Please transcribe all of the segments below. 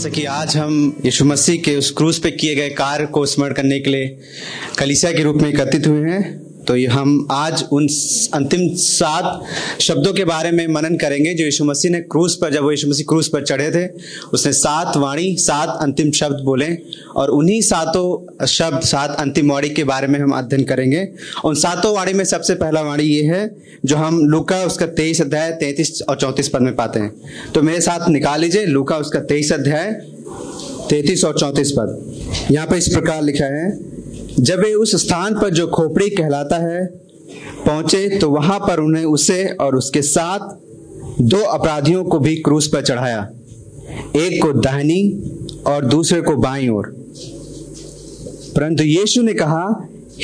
जैसे कि आज हम यीशु मसीह के उस क्रूस पे किए गए कार्य को स्मरण करने के लिए कलीसिया के रूप में एकत्रित हुए हैं, तो हम आज उन अंतिम 7 शब्दों के बारे में मनन करेंगे जो यीशु मसीह ने क्रूस पर, जब वो यीशु मसीह क्रूस पर चढ़े थे, उसने 7 वाणी, 7 अंतिम शब्द बोले, और उन्हीं 7 शब्द, 7 अंतिम वाणी के बारे में हम अध्ययन करेंगे। उन 7 वाणी में सबसे पहला वाणी ये है जो हम लूका उसका 23 अध्याय 33 और 34 पद में पाते हैं। तो मेरे साथ निकाल लीजिए लूका उसका 23 अध्याय 33 और 34 पद। यहाँ पर इस प्रकार लिखा है, जब वे उस स्थान पर जो खोपड़ी कहलाता है पहुंचे तो वहां पर उन्हें उसे और उसके साथ 2 अपराधियों को भी क्रूस पर चढ़ाया, एक को दाहिनी और दूसरे को बाईं ओर। परंतु यीशु ने कहा,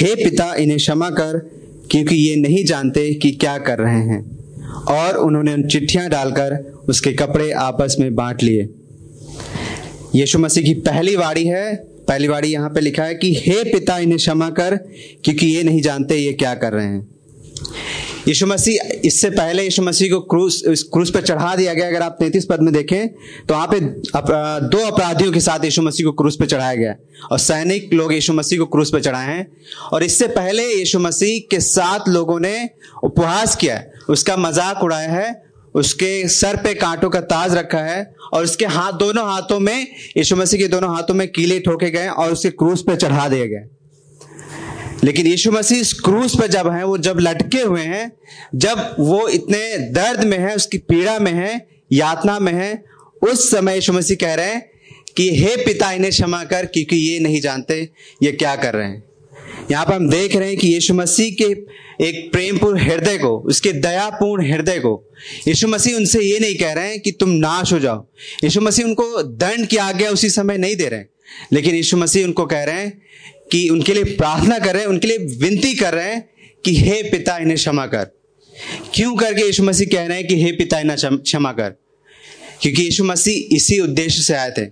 हे पिता, इन्हें क्षमा कर, क्योंकि ये नहीं जानते कि क्या कर रहे हैं। और उन्होंने उन चिट्ठियां डालकर उसके कपड़े आपस में बांट लिए। यीशु मसीह की पहली वाणी है, पहली बारी यहाँ पे लिखा है कि हे पिता, इन्हें क्षमा कर, क्योंकि ये नहीं जानते ये क्या कर रहे हैं। यीशु मसीह, इससे पहले यीशु मसीह को क्रूस पर चढ़ा दिया गया। अगर आप 33 पद में देखें तो वहाँ पे 2 अपराधियों के साथ यीशु मसीह को क्रूस पर चढ़ाया गया, और सैनिक लोग यीशु मसीह को क्रूस पर चढ़ाए हैं। और इससे पहले यीशु मसीह के 7 लोगों ने उपहास किया, उसका मजाक उड़ाया है, उसके सर पे कांटों का ताज रखा है, और उसके हाथ, दोनों हाथों में, यीशु मसीह के दोनों हाथों में कीले ठोके गए और उसके क्रूस पे चढ़ा दिए गए। लेकिन यीशु मसीह इस क्रूस पे जब हैं, वो जब लटके हुए हैं, जब वो इतने दर्द में है, उसकी पीड़ा में है, यातना में है, उस समय यीशु मसीह कह रहे हैं कि हे पिता, इन्हें क्षमा कर, क्योंकि ये नहीं जानते ये क्या कर रहे हैं। यहाँ पर हम देख रहे हैं कि यीशु मसीह के एक प्रेमपूर्ण हृदय को, उसके दयापूर्ण हृदय को, यीशु मसीह उनसे ये नहीं कह रहे हैं कि तुम नाश हो जाओ। यीशु मसीह उनको दंड की आज्ञा उसी समय नहीं दे रहे हैं, लेकिन यीशु मसीह उनको कह रहे हैं कि उनके लिए प्रार्थना कर रहे हैं, उनके लिए विनती कर रहे हैं कि हे पिता, इन्हें क्षमा कर। क्यों करके यीशु मसीह कह रहे हैं कि हे पिता, इन्हें क्षमा कर? क्योंकि यीशु मसीह इसी उद्देश्य से आए थे।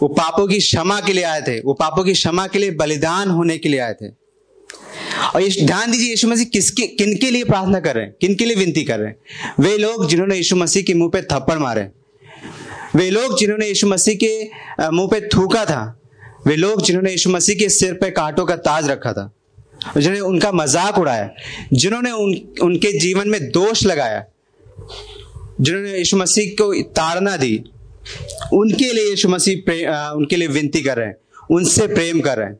वो पापों की क्षमा के लिए आए थे, वो पापों की क्षमा के लिए बलिदान होने के लिए आए थे। और ये ध्यान दीजिए, यीशु मसीह किसके, किनके लिए प्रार्थना कर रहे हैं, किनके लिए विनती कर रहे हैं? वे लोग जिन्होंने यीशु मसीह के मुंह पे थप्पड़ मारे, वे लोग जिन्होंने यीशु मसीह के मुंह पे थूका था, वे लोग जिन्होंने यीशु मसीह के सिर पे कांटों का ताज रखा था, जिन्होंने उनका मजाक उड़ाया, जिन्होंने उनके जीवन में दोष लगाया, जिन्होंने यीशु मसीह को ताड़ना दी, उनके लिए यीशु मसीह उनके लिए विनती कर रहे हैं, उनसे प्रेम कर रहे हैं।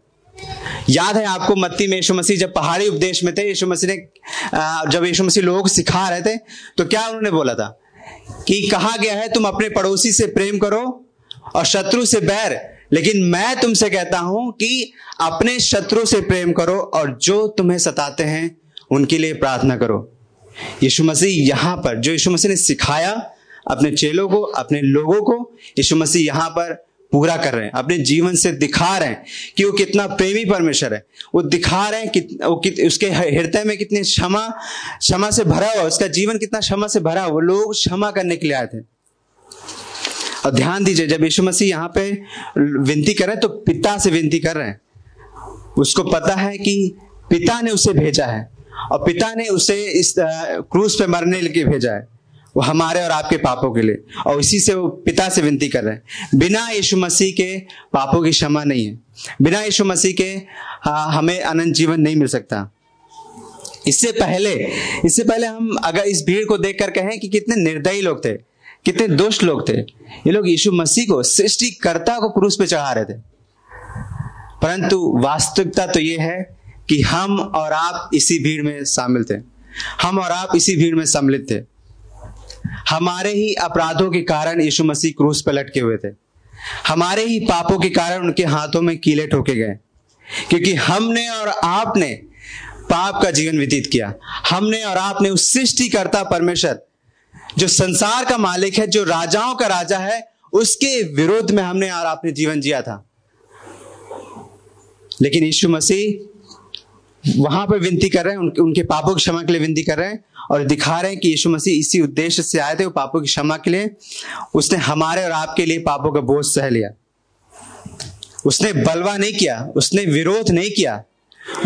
याद है आपको मत्ती में यीशु मसीह जब पहाड़ी उपदेश में थे, यीशु मसीह ने, जब यीशु मसीह लोगों को सिखा रहे थे, तो क्या उन्होंने बोला था कि कहा गया है तुम अपने पड़ोसी से प्रेम करो और शत्रु से बैर, लेकिन मैं तुमसे कहता हूं कि अपने शत्रु से प्रेम करो और जो तुम्हें सताते हैं उनके लिए प्रार्थना करो। यीशु मसीह यहाँ पर, जो यीशु मसीह ने सिखाया अपने चेलों को, अपने लोगों को, यीशु मसीह यहाँ पर पूरा कर रहे हैं, अपने जीवन से दिखा रहे हैं कि वो कितना प्रेमी परमेश्वर है। वो दिखा रहे हैं कि उसके हृदय में कितने क्षमा से भरा हुआ, उसका जीवन कितना क्षमा से भरा हुआ। वो लोग क्षमा करने के लिए आए थे। और ध्यान दीजिए, जब यीशु मसीह यहाँ पे विनती कर रहे हैं तो पिता से विनती कर रहे हैं। उसको पता है कि पिता ने उसे भेजा है और पिता ने उसे इस क्रूस पे मरने के लिए भेजा है, वो हमारे और आपके पापों के लिए। और इसी से वो पिता से विनती कर रहे हैं। बिना यीशु मसीह के पापों की क्षमा नहीं है, बिना यीशु मसीह के हमें अनंत जीवन नहीं मिल सकता। इससे पहले हम अगर इस भीड़ को देख कर कहें कि कितने निर्दयी लोग थे, कितने दुष्ट लोग थे, ये लोग यीशु मसीह को, सृष्टिकर्ता को क्रूस पे चढ़ा रहे थे। परंतु वास्तविकता तो ये है कि हम और आप इसी भीड़ में शामिल थे, हम और आप इसी भीड़ में सम्मिलित थे। हमारे ही अपराधों के कारण यीशु मसीह क्रूस पर लटके हुए थे, हमारे ही पापों के कारण उनके हाथों में कीले ठोके गए, क्योंकि हमने और आपने पाप का जीवन व्यतीत किया। हमने और आपने उस सृष्टिकर्ता परमेश्वर, जो संसार का मालिक है, जो राजाओं का राजा है, उसके विरोध में हमने और आपने जीवन जिया था। लेकिन यीशु मसीह वहां पर विनती कर रहे हैं, उनके पापों की क्षमा के लिए विनती कर रहे हैं, और दिखा रहे हैं कि यीशु मसीह इसी उद्देश्य से आए थे, वो पापों की क्षमा के लिए। उसने हमारे और आपके लिए पापों का बोझ सह लिया। उसने बलवा नहीं किया, उसने विरोध नहीं किया,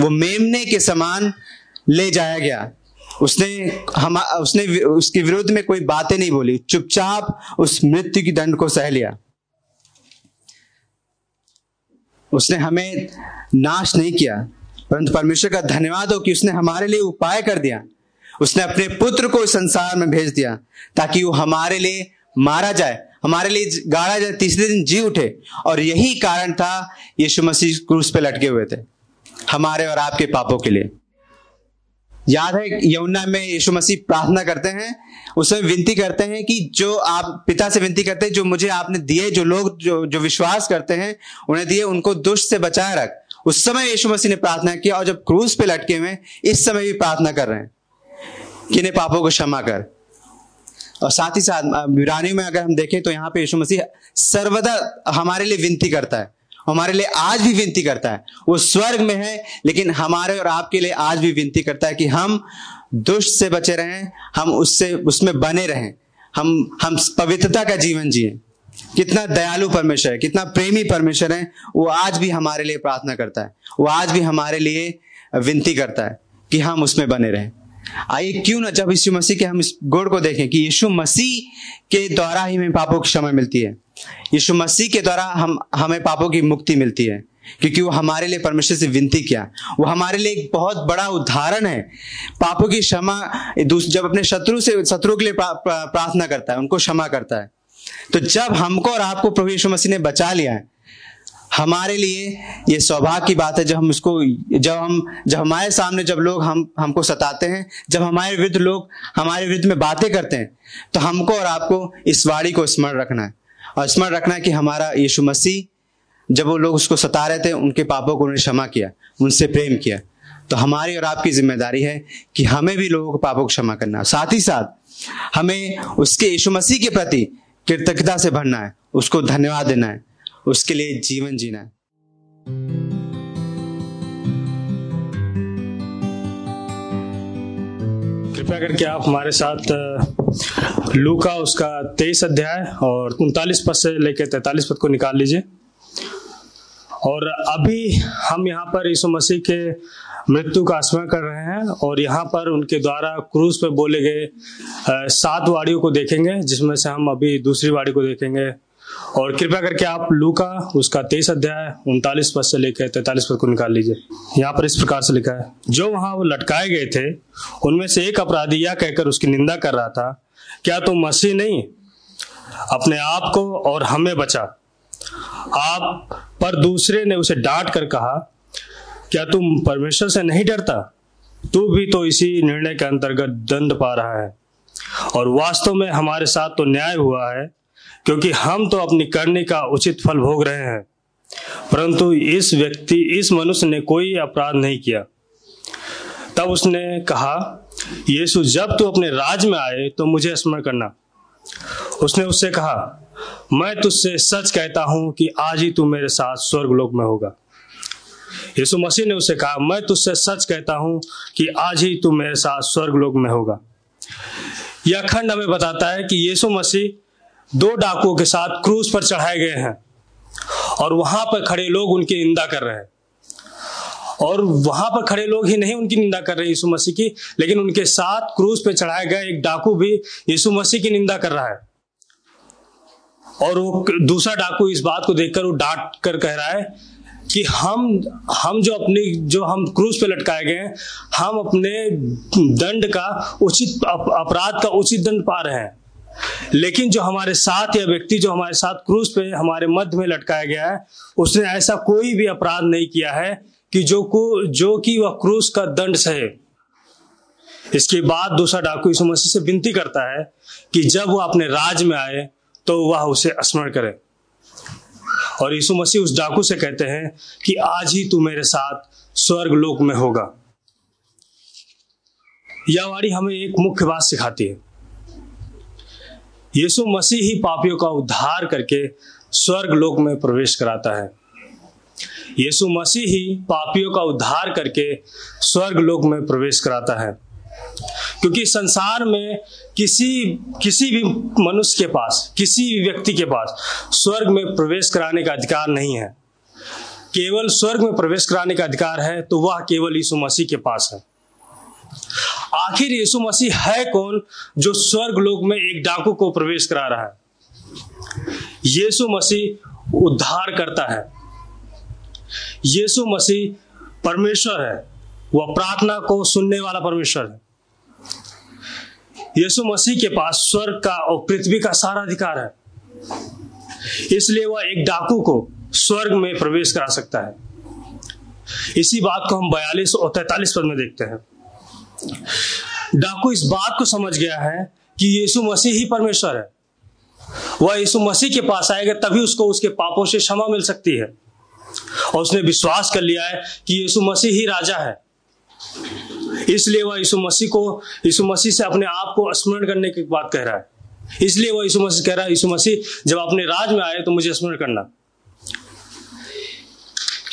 वो मेमने के समान ले जाया गया। उसने उसके विरोध में कोई बातें नहीं बोली, चुपचाप उस मृत्यु की दंड को सह लिया। उसने हमें नाश नहीं किया, परंतु परमेश्वर का धन्यवाद हो कि उसने हमारे लिए उपाय कर दिया। उसने अपने पुत्र को इस संसार में भेज दिया ताकि वो हमारे लिए मारा जाए, हमारे लिए गाड़ा जाए, तीसरे दिन जी उठे। और यही कारण था यीशु मसीह क्रूस पे लटके हुए थे हमारे और आपके पापों के लिए। याद है यमुना में यीशु मसीह प्रार्थना करते हैं, उसमें विनती करते हैं कि जो आप पिता से विनती करते हैं, जो मुझे आपने दिए, जो लोग जो विश्वास करते हैं उन्हें दिए, उनको दुष्ट से बचाए रख। उस समय यीशु मसीह ने प्रार्थना की, और जब क्रूस पे लटके हुए इस समय भी प्रार्थना कर रहे हैं कि इन्हें पापों को क्षमा कर। और साथ ही साथ वीरानी में अगर हम देखें तो यहाँ पे यीशु मसीह सर्वदा हमारे लिए विनती करता है, हमारे लिए आज भी विनती करता है। वो स्वर्ग में है, लेकिन हमारे और आपके लिए आज भी विनती करता है कि हम दुष्ट से बचे रहें, हम उससे उसमें बने रहें, हम पवित्रता का जीवन जिए। कितना दयालु परमेश्वर है, कितना प्रेमी परमेश्वर है। वो आज भी हमारे लिए प्रार्थना करता है, वो आज भी हमारे लिए विनती करता है कि हम उसमें बने रहें। आइए क्यों ना जब यीशु मसीह के हम इस गुण को देखें कि यीशु मसीह के द्वारा ही हमें पापों की क्षमा मिलती है, यीशु मसीह के द्वारा हमें पापों की मुक्ति मिलती है, क्योंकि वो हमारे लिए परमेश्वर से विनती किया। वो हमारे लिए एक बहुत बड़ा उदाहरण है। पापों की क्षमा, जब अपने शत्रु के लिए प्रार्थना करता है, उनको क्षमा करता है, तो जब हमको और आपको प्रभु यीशु मसीह ने बचा लिया है, हमारे लिए ये सौभाग्य की बात है। जब हमारे सामने जब लोग हमको सताते हैं, जब हमारे विरुद्ध लोग हमारे विरुद्ध में बातें करते हैं, तो हमको और आपको इस वाणी को स्मरण रखना है, और स्मरण रखना है कि हमारा यीशु मसीह, जब वो लोग उसको सता रहे थे, उनके पापों को उन्हें क्षमा किया, उनसे प्रेम किया। तो हमारी और आपकी जिम्मेदारी है कि हमें भी लोगों को पापों को क्षमा करना है, साथ ही साथ हमें उसके यीशु मसीह के प्रति कृतज्ञता से भरना है, उसको धन्यवाद देना है, उसके लिए जीवन जीना है। कृपया करके आप हमारे साथ लूका उसका 23 अध्याय और 39 पद से लेकर 43 पद को निकाल लीजिए। और अभी हम यहाँ पर यीशु मसीह के मृत्यु का स्मरण कर रहे हैं, और यहाँ पर उनके द्वारा क्रूस पर बोले गए 7 वाणियों को देखेंगे, जिसमें से हम अभी दूसरी वाणी को देखेंगे। और कृपया करके आप लूका उसका 23 अध्याय 39 पद से लेकर 43 पद को निकाल लीजिए। यहाँ पर इस प्रकार से लिखा है, जो वहाँ वो लटकाए गए थे उनमें से एक अपराधी यह कहकर उसकी निंदा कर रहा था, क्या तुम मसीह नहीं? अपने आप को और हमें बचा। आप पर दूसरे ने उसे डांट कर कहा, क्या तुम परमेश्वर से नहीं डरता? तू भी तो इसी निर्णय के अंतर्गत दंड पा रहा है। और वास्तव में हमारे साथ तो न्याय हुआ है, क्योंकि हम तो अपनी करने का उचित फल भोग रहे हैं, परंतु इस मनुष्य ने कोई अपराध नहीं किया। तब उसने कहा, यीशु, जब तू अपने राज में आए तो मुझे स्मरण करना। उसने उससे कहा, मैं तुझसे सच कहता हूं कि आज ही तू मेरे साथ स्वर्गलोक में होगा। यीशु मसीह ने उससे कहा, मैं तुझसे सच कहता हूं कि आज ही तू मेरे साथ स्वर्गलोक में होगा। यह खंड हमें बताता है कि यीशु मसीह 2 डाकुओं के साथ क्रूस पर चढ़ाए गए हैं, और वहां पर खड़े लोग उनकी निंदा कर रहे हैं। और वहां पर खड़े लोग ही नहीं उनकी निंदा कर रहे यीशु मसीह की, लेकिन उनके साथ क्रूस पर चढ़ाए गए एक डाकू भी यीशु मसीह की निंदा कर रहा है। और वो दूसरा डाकू इस बात को देखकर वो डांट कर कह रहा है कि हम क्रूस पे लटकाए गए हैं, हम अपने दंड का उचित अपराध का उचित दंड पा रहे हैं, लेकिन जो हमारे साथ या व्यक्ति जो हमारे साथ क्रूस पे हमारे मध्य में लटकाया गया है, उसने ऐसा कोई भी अपराध नहीं किया है कि जो कि वह क्रूस का दंड सहे। इसके बाद दूसरा डाकू यीशु मसीह से विनती करता है कि जब वह अपने राज में आए तो वह उसे स्मरण करे। और यीशु मसीह उस डाकू से कहते हैं कि आज ही तू मेरे साथ स्वर्गलोक में होगा। यह वाणी हमें एक मुख्य बात सिखाती है, यीशु मसीह ही पापियों का उद्धार करके स्वर्ग लोक में प्रवेश कराता है। यीशु मसीह ही पापियों का उद्धार करके स्वर्ग लोक में प्रवेश कराता है, क्योंकि संसार में किसी भी मनुष्य के पास, किसी भी व्यक्ति के पास स्वर्ग में प्रवेश कराने का अधिकार नहीं है। केवल स्वर्ग में प्रवेश कराने का अधिकार है, तो वह केवल यीशु मसीह के पास है। आखिर यीशु मसीह है कौन जो स्वर्ग लोक में एक डाकू को प्रवेश करा रहा है? यीशु मसीह उद्धार करता है। यीशु मसीह परमेश्वर है, वह प्रार्थना को सुनने वाला परमेश्वर है। यीशु मसीह के पास स्वर्ग का और पृथ्वी का सारा अधिकार है, इसलिए वह एक डाकू को स्वर्ग में प्रवेश करा सकता है। इसी बात को हम 42 और 43 पद में देखते हैं। डाकू इस बात को समझ गया है कि यीशु मसीह ही परमेश्वर है। वह यीशु मसीह के पास आएगा तभी उसको उसके पापों से क्षमा मिल सकती है, और उसने विश्वास कर लिया है कि यीशु मसीह ही राजा है। इसलिए वह यीशु मसीह से अपने आप को स्मरण करने की बात कह रहा है। इसलिए वह यीशु मसीह कह रहा है, यीशु मसीह जब अपने राज में आए तो मुझे स्मरण करना।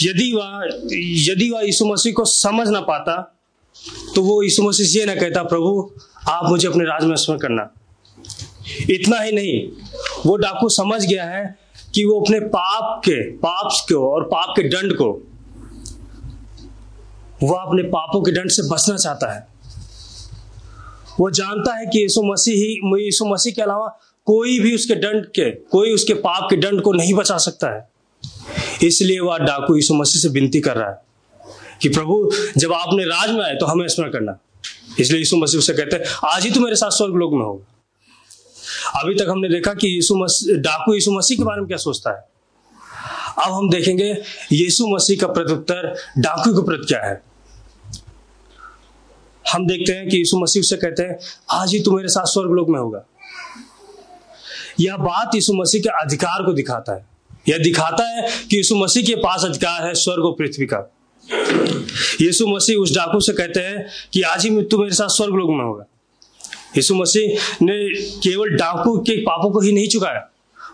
यदि वह यीशु मसीह को समझ ना पाता तो वो यीशु मसीह से ये ना कहता, प्रभु आप मुझे अपने राज में स्मरण करना। इतना ही नहीं, वो डाकू समझ गया है कि वो अपने पाप के दंड को, वह अपने पापों के दंड से बचना चाहता है। वो जानता है कि यीशु मसीह के अलावा कोई भी उसके पाप के दंड को नहीं बचा सकता है। इसलिए वह डाकू यीशु मसीह से विनती कर रहा है कि प्रभु जब आपने राज में आए तो हमें स्मरण करना। इसलिए यीशु मसीह उससे कहते हैं, आज ही तो मेरे साथ स्वर्ग लोक में होगा। अभी तक हमने देखा कि डाकू यीशु मसीह के बारे में क्या सोचता है। अब हम देखेंगे यीशु मसीह का प्रत्युत्तर डाकू के प्रति क्या है। हम देखते हैं कि यीशु मसीह से कहते हैं, आज ही तू मेरे साथ स्वर्ग लोक में होगा। यह बात यीशु मसीह के अधिकार को दिखाता है। यह दिखाता है कि यीशु मसीह के पास अधिकार है स्वर्ग और पृथ्वी का। यीशु मसीह उस डाकू से कहते हैं कि आज ही तू मेरे साथ स्वर्ग लोक में होगा। यीशु मसीह ने केवल डाकू के पापों को ही नहीं चुकाया,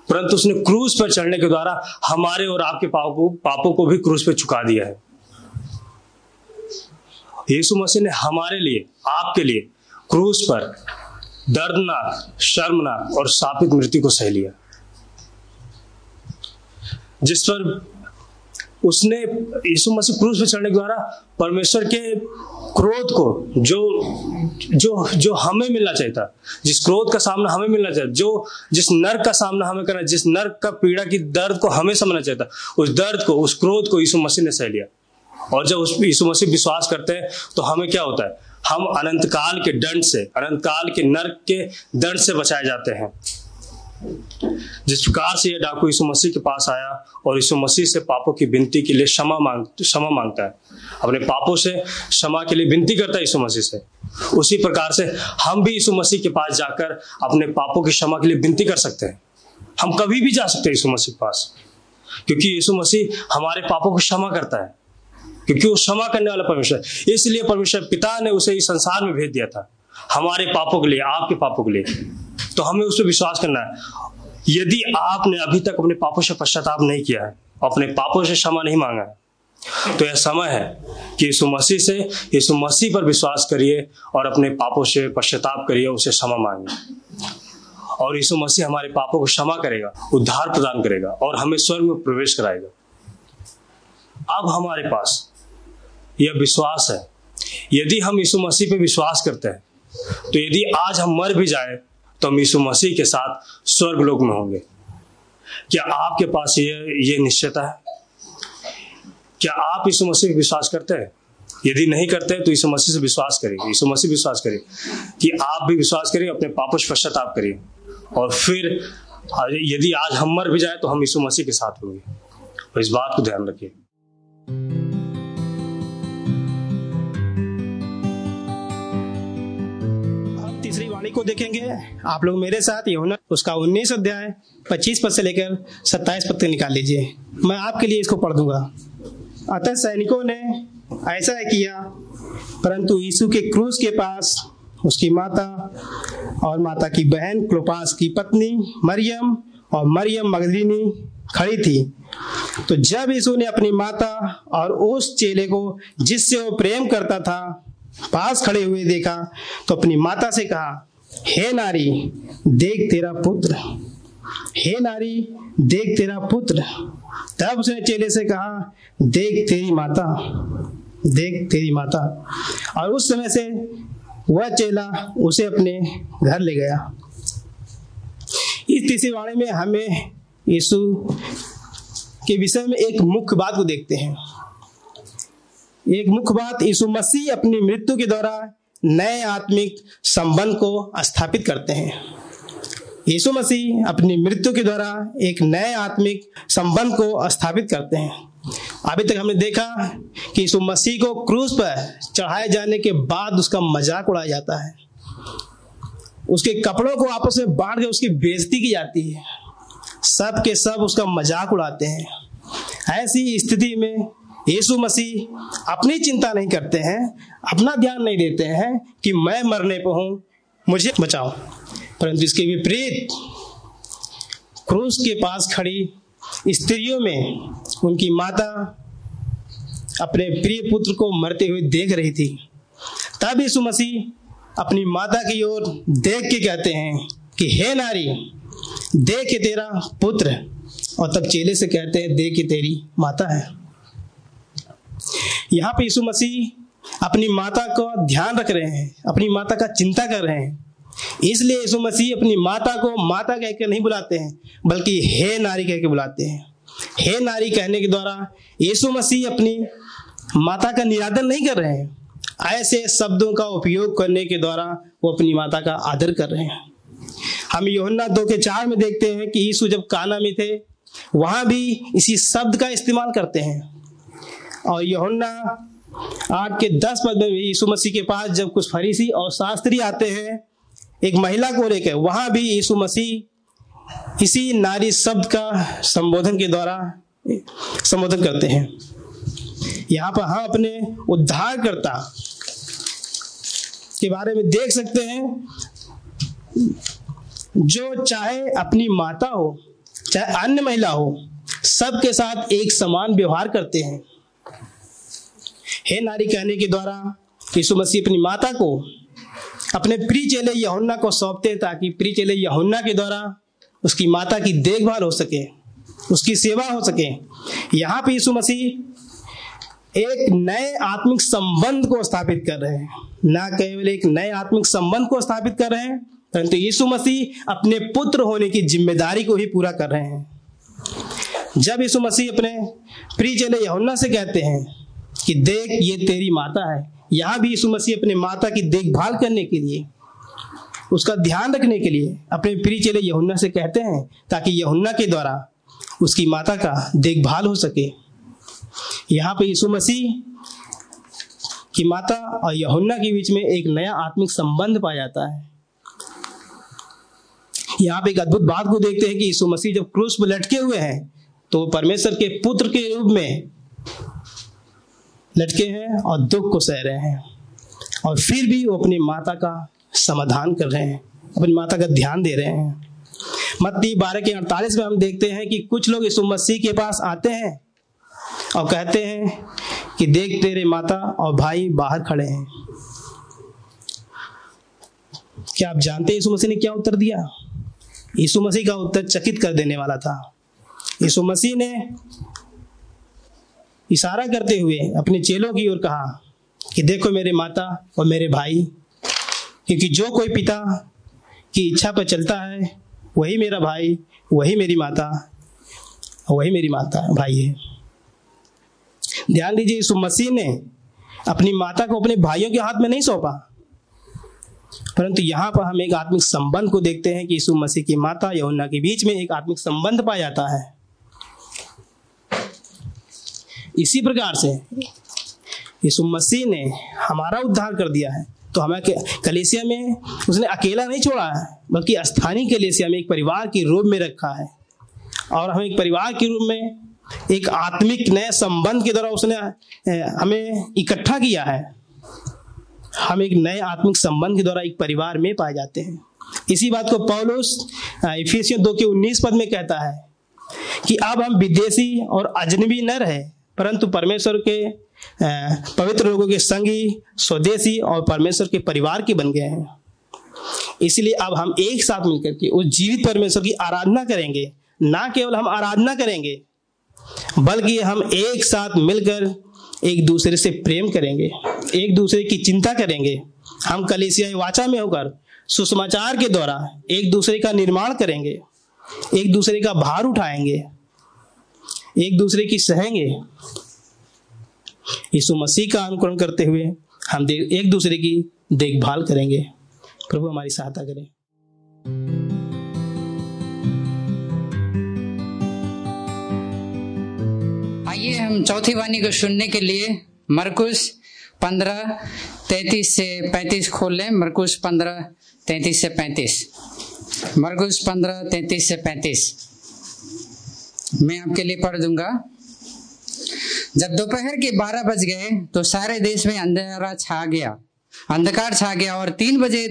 परंतु उसने क्रूस पर चढ़ने के द्वारा हमारे और आपके पापों को भी क्रूस पर चुका दिया है। यीशु मसीह ने हमारे लिए, आपके लिए क्रूस पर दर्दनाक, शर्मनाक और शापित मृत्यु को सह लिया, जिस पर उसने यीशु मसीह क्रूस पर चढ़ने के द्वारा परमेश्वर के क्रोध को जो हमें मिलना चाहिए था, जिस क्रोध का सामना हमें मिलना चाहिए, जिस नर्क का सामना हमें करना, जिस नर्क का पीड़ा की दर्द को हमें समझना चाहिए था, उस दर्द को, उस क्रोध को यीशु मसीह ने सह लिया। और जब उस यीशु मसीह विश्वास करते हैं तो हमें क्या होता है, हम अनंतकाल के दंड से, अनंतकाल के नर्क के दंड से बचाए जाते हैं। जिस प्रकार से यह डाकू यीशु मसीह के पास आया और यीशु मसीह से पापों की विनती के लिए क्षमा मांगता है, अपने पापों से क्षमा के लिए विनती करता है यीशु मसीह से, उसी प्रकार से हम भी यीशु मसीह के पास जाकर अपने पापों की क्षमा के लिए विनती कर सकते हैं। हम कभी भी जा सकते हैं यीशु मसीह के पास, क्योंकि यीशु मसीह हमारे पापों को क्षमा करता है, क्योंकि वो क्षमा करने वाला परमेश्वर है। इसलिए परमेश्वर पिता ने उसे इस संसार में भेज दिया था हमारे पापों के लिए, आपके पापों के लिए। तो हमें उस पर विश्वास करना है। यदि आपने अभी तक अपने पापों से पश्चाताप नहीं किया है, अपने पापों से क्षमा नहीं मांगा है, तो यह समय है कि यीशु मसीह पर विश्वास करिए और अपने पापों से पश्चाताप करिए, उसे क्षमा मांगिए, और यीशु मसीह हमारे पापों को क्षमा करेगा, उद्धार प्रदान करेगा और हमें स्वर्ग में प्रवेश कराएगा। अब हमारे पास यह विश्वास है, यदि हम यीशु मसीह पर विश्वास करते हैं तो यदि आज हम मर भी जाए तो हम यीशु मसीह के साथ स्वर्ग लोक में होंगे। क्या आपके पास ये निश्चयता है? क्या आप यीशु मसीह पर विश्वास करते हैं? यदि नहीं करते तो यीशु मसीह से विश्वास करिए, यीशु मसीह विश्वास करिए कि आप भी विश्वास करिए, अपने पापों से पश्चाताप करिए, और फिर यदि आज हम मर भी जाए तो हम यीशु मसीह के साथ होंगे। और इस बात को ध्यान रखिए। को देखेंगे आप लोग मेरे साथ, यूहन्ना उसका 19 अध्याय 25 पद से लेकर 27 पद तक निकाल लीजिए। मैं आपके लिए इसको पढ़ दूंगा। अतः सैनिकों ने ऐसा किया, परंतु यीशु के क्रूस के पास उसकी माता और माता की बहन क्लोपास की पत्नी मरियम और मरियम मगदलीनी खड़ी थी। तो जब यीशु ने अपनी माता और उस चेले को जिससे वो प्रेम करता था पास खड़े हुए देखा, तो अपनी माता से कहा, हे नारी देख तेरा पुत्र, हे नारी देख तेरा पुत्र। तब उसने चेले से कहा, देख तेरी माता, देख तेरी माता। और उस समय से वह चेला उसे अपने घर ले गया। इस तीसरी वाणी में हमें यीशु के विषय में एक मुख्य बात को देखते हैं। एक मुख्य बात, यीशु मसीह अपनी मृत्यु के द्वारा नए आत्मिक संबंध को स्थापित करते हैं। यीशु मसीह अपनी मृत्यु के द्वारा एक नए आत्मिक संबंध को स्थापित करते हैं। अभी तक हमने देखा कि यीशु मसीह को क्रूस पर चढ़ाए जाने के बाद उसका मजाक उड़ाया जाता है, उसके कपड़ों को आपस में बांट के उसकी बेइज्जती की जाती है, सब के सब उसका मजाक उड़ाते हैं। ऐसी स्थिति में यीशु मसीह अपनी चिंता नहीं करते हैं, अपना ध्यान नहीं देते हैं कि मैं मरने पर हूँ, मुझे बचाओ। परंतु इसके विपरीत क्रूस के पास खड़ी स्त्रियों में उनकी माता अपने प्रिय पुत्र को मरते हुए देख रही थी। तब यीशु मसीह अपनी माता की ओर देख के कहते हैं कि हे नारी, देख के तेरा पुत्र, और तब चेले से कहते हैं देख के तेरी माता है। यहाँ पे यीशु मसीह अपनी माता का ध्यान रख रहे हैं, अपनी माता का चिंता कर रहे हैं। इसलिए यीशु मसीह अपनी माता को माता कहकर नहीं बुलाते हैं, बल्कि हे नारी कहकर बुलाते हैं। हे नारी कहने के द्वारा यीशु मसीह अपनी माता का निरादर नहीं कर रहे हैं, ऐसे शब्दों का उपयोग करने के द्वारा वो अपनी माता का आदर कर रहे हैं। हम यूहन्ना 2:4 में देखते हैं कि यीशु जब काना में थे वहाँ भी इसी शब्द का इस्तेमाल करते हैं, और यूहन्ना 8:10 में यीशु मसीह के पास जब कुछ फरीसी और शास्त्री आते हैं एक महिला को लेकर, वहाँ भी यीशु मसीह इसी नारी शब्द का संबोधन के द्वारा संबोधन करते हैं। यहाँ पर हम अपने उद्धारकर्ता के बारे में देख सकते हैं, जो चाहे अपनी माता हो चाहे अन्य महिला हो, सबके साथ एक समान व्यवहार करते हैं। हे नारी कहने के द्वारा यीशु मसीह अपनी माता को अपने प्रिय चेले यूहन्ना को सौंपते हैं, ताकि प्रिय चेले यूहन्ना के द्वारा उसकी माता की देखभाल हो सके, उसकी सेवा हो सके। यहाँ पे यीशु मसीह एक नए आत्मिक संबंध को स्थापित कर रहे हैं, ना केवल एक नए आत्मिक संबंध को स्थापित कर रहे हैं, परंतु यीशु मसीह अपने पुत्र होने की जिम्मेदारी को ही पूरा कर रहे हैं। जब यीशु मसीह अपने प्रिय चेले यूहन्ना से कहते हैं कि देख ये तेरी माता है, यहाँ भी यीशु मसीह अपने माता की देखभाल करने के लिए, उसका ध्यान रखने के लिए अपने प्रिय चेले यूहन्ना से कहते हैं, ताकि यूहन्ना के द्वारा उसकी माता का देखभाल हो सके। यहाँ पे यीशु मसीह की माता और यूहन्ना के बीच में एक नया आत्मिक संबंध पाया जाता है। यहाँ पे एक अद्भुत बात को देखते हैं कि यीशु मसीह जब क्रूस पर लटके हुए हैं तो परमेश्वर के पुत्र के रूप में लटके हैं और दुख को सह रहे हैं, और फिर भी वो अपनी माता का समाधान कर रहे हैं, अपनी माता का ध्यान दे रहे हैं। मत्ती 12:48 में हम देखते हैं कि कुछ लोग यीशु मसीह के पास आते हैं और कहते हैं कि देख तेरे माता और भाई बाहर खड़े हैं। क्या आप जानते हैं यीशु मसीह ने क्या उत्तर दिया? यीशु मसीह का उत्तर चकित कर देने वाला था। यीशु मसीह ने इशारा करते हुए अपने चेलों की ओर कहा कि देखो मेरे माता और मेरे भाई, क्योंकि जो कोई पिता की इच्छा पर चलता है वही मेरा भाई, वही मेरी माता, वही मेरी माता भाई है। ध्यान दीजिए, यीशु मसीह ने अपनी माता को अपने भाइयों के हाथ में नहीं सौंपा, परंतु यहाँ पर हम एक आत्मिक संबंध को देखते हैं कि यीशु मसीह की माता यूहन्ना के बीच में एक आत्मिक संबंध पाया जाता है। इसी प्रकार से यीशु मसीह ने हमारा उद्धार कर दिया है, तो हमें कलीसिया में उसने अकेला नहीं छोड़ा है, बल्कि स्थानीय कलीसिया में एक परिवार के रूप में रखा है, और हमें एक परिवार के रूप में एक आत्मिक नए संबंध के द्वारा उसने हमें इकट्ठा किया है। हम एक नए आत्मिक संबंध के द्वारा एक परिवार में पाए जाते हैं। इसी बात को पौलुस इफिसियों 2:19 में कहता है कि अब हम विदेशी और अजनबी न रहे, परंतु परमेश्वर के पवित्र लोगों के संगी, स्वदेशी और परमेश्वर के परिवार के बन गए हैं। इसलिए अब हम एक साथ मिलकर के उस जीवित परमेश्वर की आराधना करेंगे। ना केवल हम आराधना करेंगे, बल्कि हम एक साथ मिलकर एक दूसरे से प्रेम करेंगे, एक दूसरे की चिंता करेंगे। हम कलीसियाए वाचा में होकर सुसमाचार के द्वारा एक दूसरे का निर्माण करेंगे, एक दूसरे का भार उठाएंगे, एक दूसरे की सहेंगे। यीशु मसीह का अनुकरण करते हुए हम एक दूसरे की देखभाल करेंगे। प्रभु हमारी सहायता करें। आइए हम चौथी वाणी को सुनने के लिए मरकुस 15:33-35 खोल लें। मरकुस 15:33-35। मरकुस 15:33-35 मैं आपके लिए पढ़ दूंगा। जब दोपहर के 12 बज गए तो सारे देश में अंधकार छा गया और 3 बजे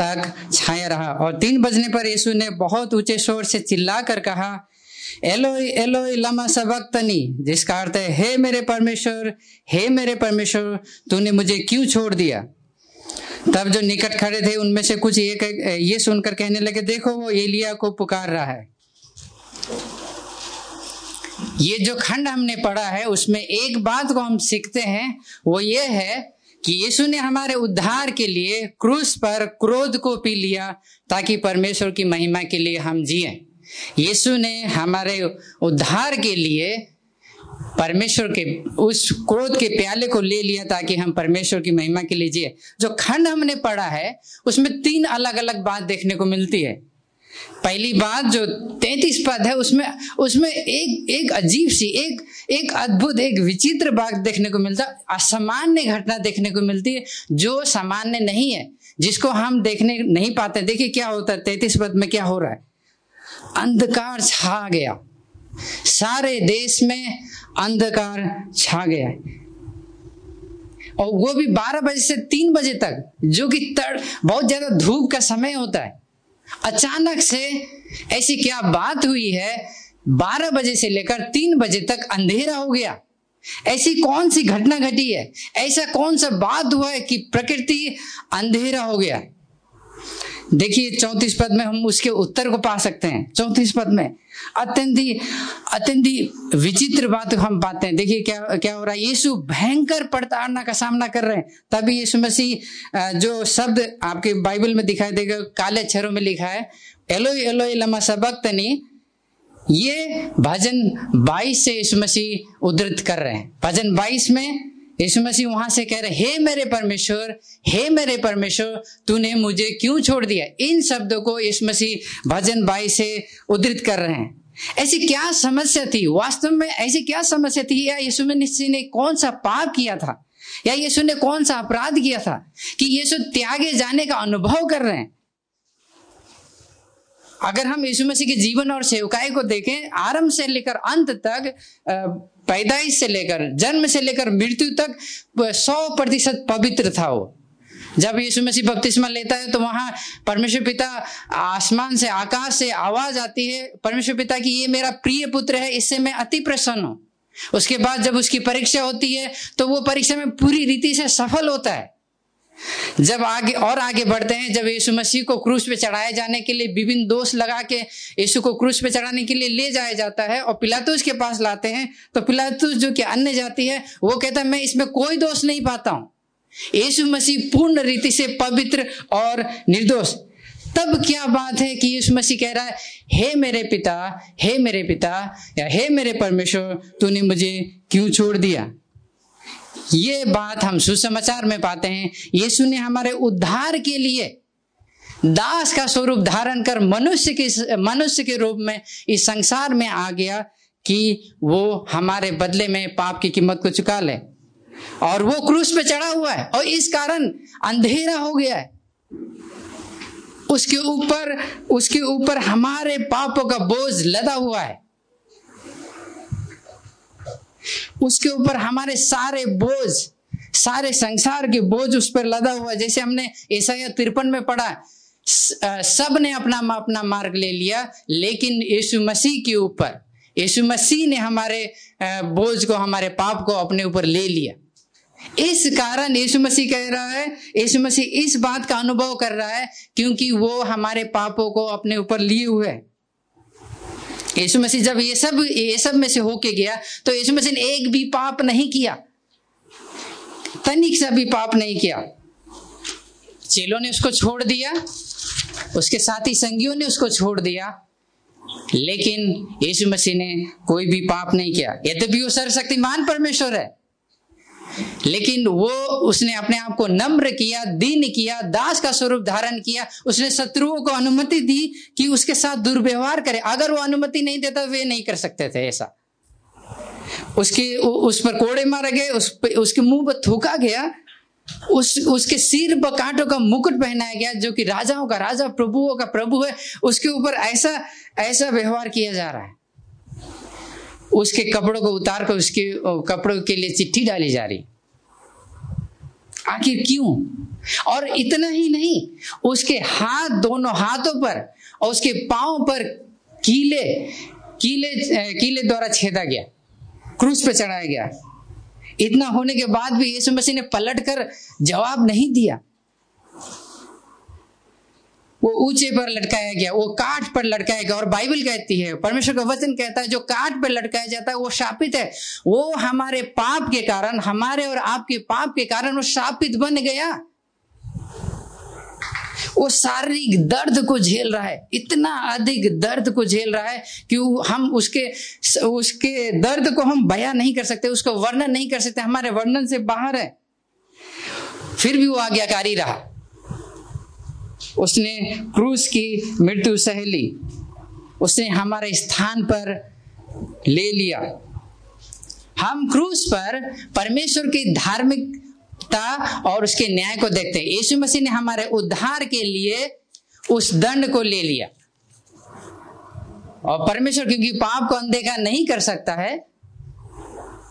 तक छाया रहा। और 3 बजने पर यीशु ने बहुत ऊंचे शोर से चिल्लाकर कहा, एलोई एलोई लमा सबक्तनी, जिसका अर्थ है, हे मेरे परमेश्वर तूने मुझे क्यों छोड़ दिया। तब जो निकट खड़े थे उनमें से कुछ ये सुनकर कहने लगे, देखो वो एलिया को पुकार रहा है। ये जो खंड हमने पढ़ा है उसमें एक बात को हम सीखते हैं, वो ये है कि यीशु ने हमारे उद्धार के लिए क्रूस पर क्रोध को पी लिया ताकि परमेश्वर की महिमा के लिए हम जिए। यीशु ने हमारे उद्धार के लिए परमेश्वर के उस क्रोध के प्याले को ले लिया ताकि हम परमेश्वर की महिमा के लिए जिए। जो खंड हमने पढ़ा है उसमें 3 अलग अलग बात देखने को मिलती है। पहली बात जो 33 पद है उसमें एक अजीब सी एक अद्भुत एक विचित्र बात देखने को मिलता है। असामान्य घटना देखने को मिलती है जो सामान्य नहीं है, जिसको हम देखने नहीं पाते। देखिए क्या होता है 33 पद में, क्या हो रहा है। अंधकार छा गया, सारे देश में अंधकार छा गया, और वो भी 12 बजे से 3 बजे तक, जो कि बहुत ज्यादा धूप का समय होता है। अचानक से ऐसी क्या बात हुई है, 12 बजे से लेकर 3 बजे तक अंधेरा हो गया। ऐसी कौन सी घटना घटी है, ऐसा कौन सा बात हुआ है कि प्रकृति अंधेरा हो गया। देखिए 34 पद में हम उसके उत्तर को पा सकते हैं। 34 पद में अत्यंत ही विचित्र बात हम पाते हैं। देखिए क्या हो रहा है। यीशु भयंकर प्रताड़ना का सामना कर रहे हैं। तभी यीशु मसीह, जो शब्द आपके बाइबल में दिखाई देगा, काले अक्षरों में लिखा है एलोई एलोई लमा सबक्तनी, ये भजन 22 से यीशु मसीह उद्धृत कर रहे हैं। भजन 22 में यीशु मसीह वहां से कह रहे, हे मेरे परमेश्वर तूने मुझे क्यों छोड़ दिया। इन शब्दों को यीशु मसीह भजन 22 से उद्धृत कर रहे हैं। ऐसी क्या समस्या थी वास्तव में, ऐसी क्या समस्या थी, या यीशु मसीह ने कौन सा पाप किया था, या यीशु ने कौन सा अपराध किया था कि यीशु त्यागे जाने का अनुभव कर रहे हैं। अगर हम यीशु मसीह के जीवन और सेवकाई को देखें, आरंभ से लेकर अंत तक, पैदाइश से लेकर जन्म से लेकर मृत्यु तक 100% पवित्र था वो। जब यीशु मसीह बपतिस्मा लेता है तो वहां परमेश्वर पिता, आसमान से, आकाश से आवाज आती है परमेश्वर पिता की, ये मेरा प्रिय पुत्र है, इससे मैं अति प्रसन्न हूँ। उसके बाद जब उसकी परीक्षा होती है तो वो परीक्षा में पूरी रीति से सफल होता है। जब आगे बढ़ते हैं, जब यीशु मसीह को क्रूस पे चढ़ाए जाने के लिए विभिन्न दोष लगा के यीशु को क्रूस पे चढ़ाने के लिए ले जाया जाता है और पिलातुस के पास लाते हैं, तो पिलातुस जो कि अन्य जाति है वो कहता है, मैं इसमें कोई दोष नहीं पाता हूँ। यीशु मसीह पूर्ण रीति से पवित्र और निर्दोष। तब क्या बात है कि यीशु मसीह कह रहा है, हे मेरे पिता या हे मेरे परमेश्वर तूने मुझे क्यों छोड़ दिया। ये बात हम सुसमाचार में पाते हैं। यीशु ने हमारे उद्धार के लिए दास का स्वरूप धारण कर मनुष्य के रूप में इस संसार में आ गया कि वो हमारे बदले में पाप की कीमत को चुका ले। और वो क्रूस पे चढ़ा हुआ है और इस कारण अंधेरा हो गया है। उसके ऊपर हमारे पापों का बोझ लदा हुआ है। उसके ऊपर हमारे सारे बोझ, सारे संसार के बोझ उस पर लदा हुआ। जैसे हमने यशायाह 53 में पढ़ा, सब ने अपना मार्ग ले लिया, लेकिन यीशु मसीह के ऊपर, यीशु मसीह ने हमारे बोझ को, हमारे पाप को अपने ऊपर ले लिया। इस कारण यीशु मसीह कह रहा है, यीशु मसीह इस बात का अनुभव कर रहा है क्योंकि वो हमारे पापों को अपने ऊपर लिए हुए है। यीशु मसीह जब ये सब में से होके गया तो यीशु मसीह ने एक भी पाप नहीं किया, तनिक सा भी पाप नहीं किया। चेलों ने उसको छोड़ दिया, उसके साथी संगियों ने उसको छोड़ दिया, लेकिन यीशु मसीह ने कोई भी पाप नहीं किया। यद्यपि वो सर्वशक्तिमान परमेश्वर है, लेकिन वो उसने अपने आप को नम्र किया, दीन किया, दास का स्वरूप धारण किया। उसने शत्रुओं को अनुमति दी कि उसके साथ दुर्व्यवहार करे। अगर वो अनुमति नहीं देता वे नहीं कर सकते थे ऐसा। उस पर कोड़े मारे गए, उसके मुंह पर थूका गया, उसके सिर पर कांटों का मुकुट पहनाया गया जो कि राजाओं का राजा, प्रभुओं का प्रभु है। उसके ऊपर ऐसा ऐसा व्यवहार किया जा रहा है। उसके कपड़ों को उतार कर उसके कपड़ों के लिए चिट्ठी डाली जा रही। आखिर क्यों? और इतना ही नहीं, उसके हाथ, दोनों हाथों पर और उसके पांव पर कीले कीले कीले द्वारा छेदा गया, क्रूस पर चढ़ाया गया। इतना होने के बाद भी यीशु मसीह ने पलट कर जवाब नहीं दिया। वो ऊंचे पर लटकाया गया, वो काठ पर लटकाया गया। और बाइबल कहती है, परमेश्वर का वचन कहता है, जो काठ पर लटकाया जाता है वो शापित है। वो हमारे पाप के कारण, हमारे और आपके पाप के कारण वो शापित बन गया। वो शारीरिक दर्द को झेल रहा है, इतना अधिक दर्द को झेल रहा है कि हम उसके दर्द को हम बयां नहीं कर सकते, उसको वर्णन नहीं कर सकते, हमारे वर्णन से बाहर है। फिर भी वो आज्ञाकारी रहा, उसने क्रूस की मृत्यु सह ली, उसने हमारे स्थान पर ले लिया। हम क्रूस पर परमेश्वर की धार्मिकता और उसके न्याय को देखते हैं। यीशु मसीह ने हमारे उद्धार के लिए उस दंड को ले लिया। और परमेश्वर क्योंकि पाप को अनदेखा नहीं कर सकता है,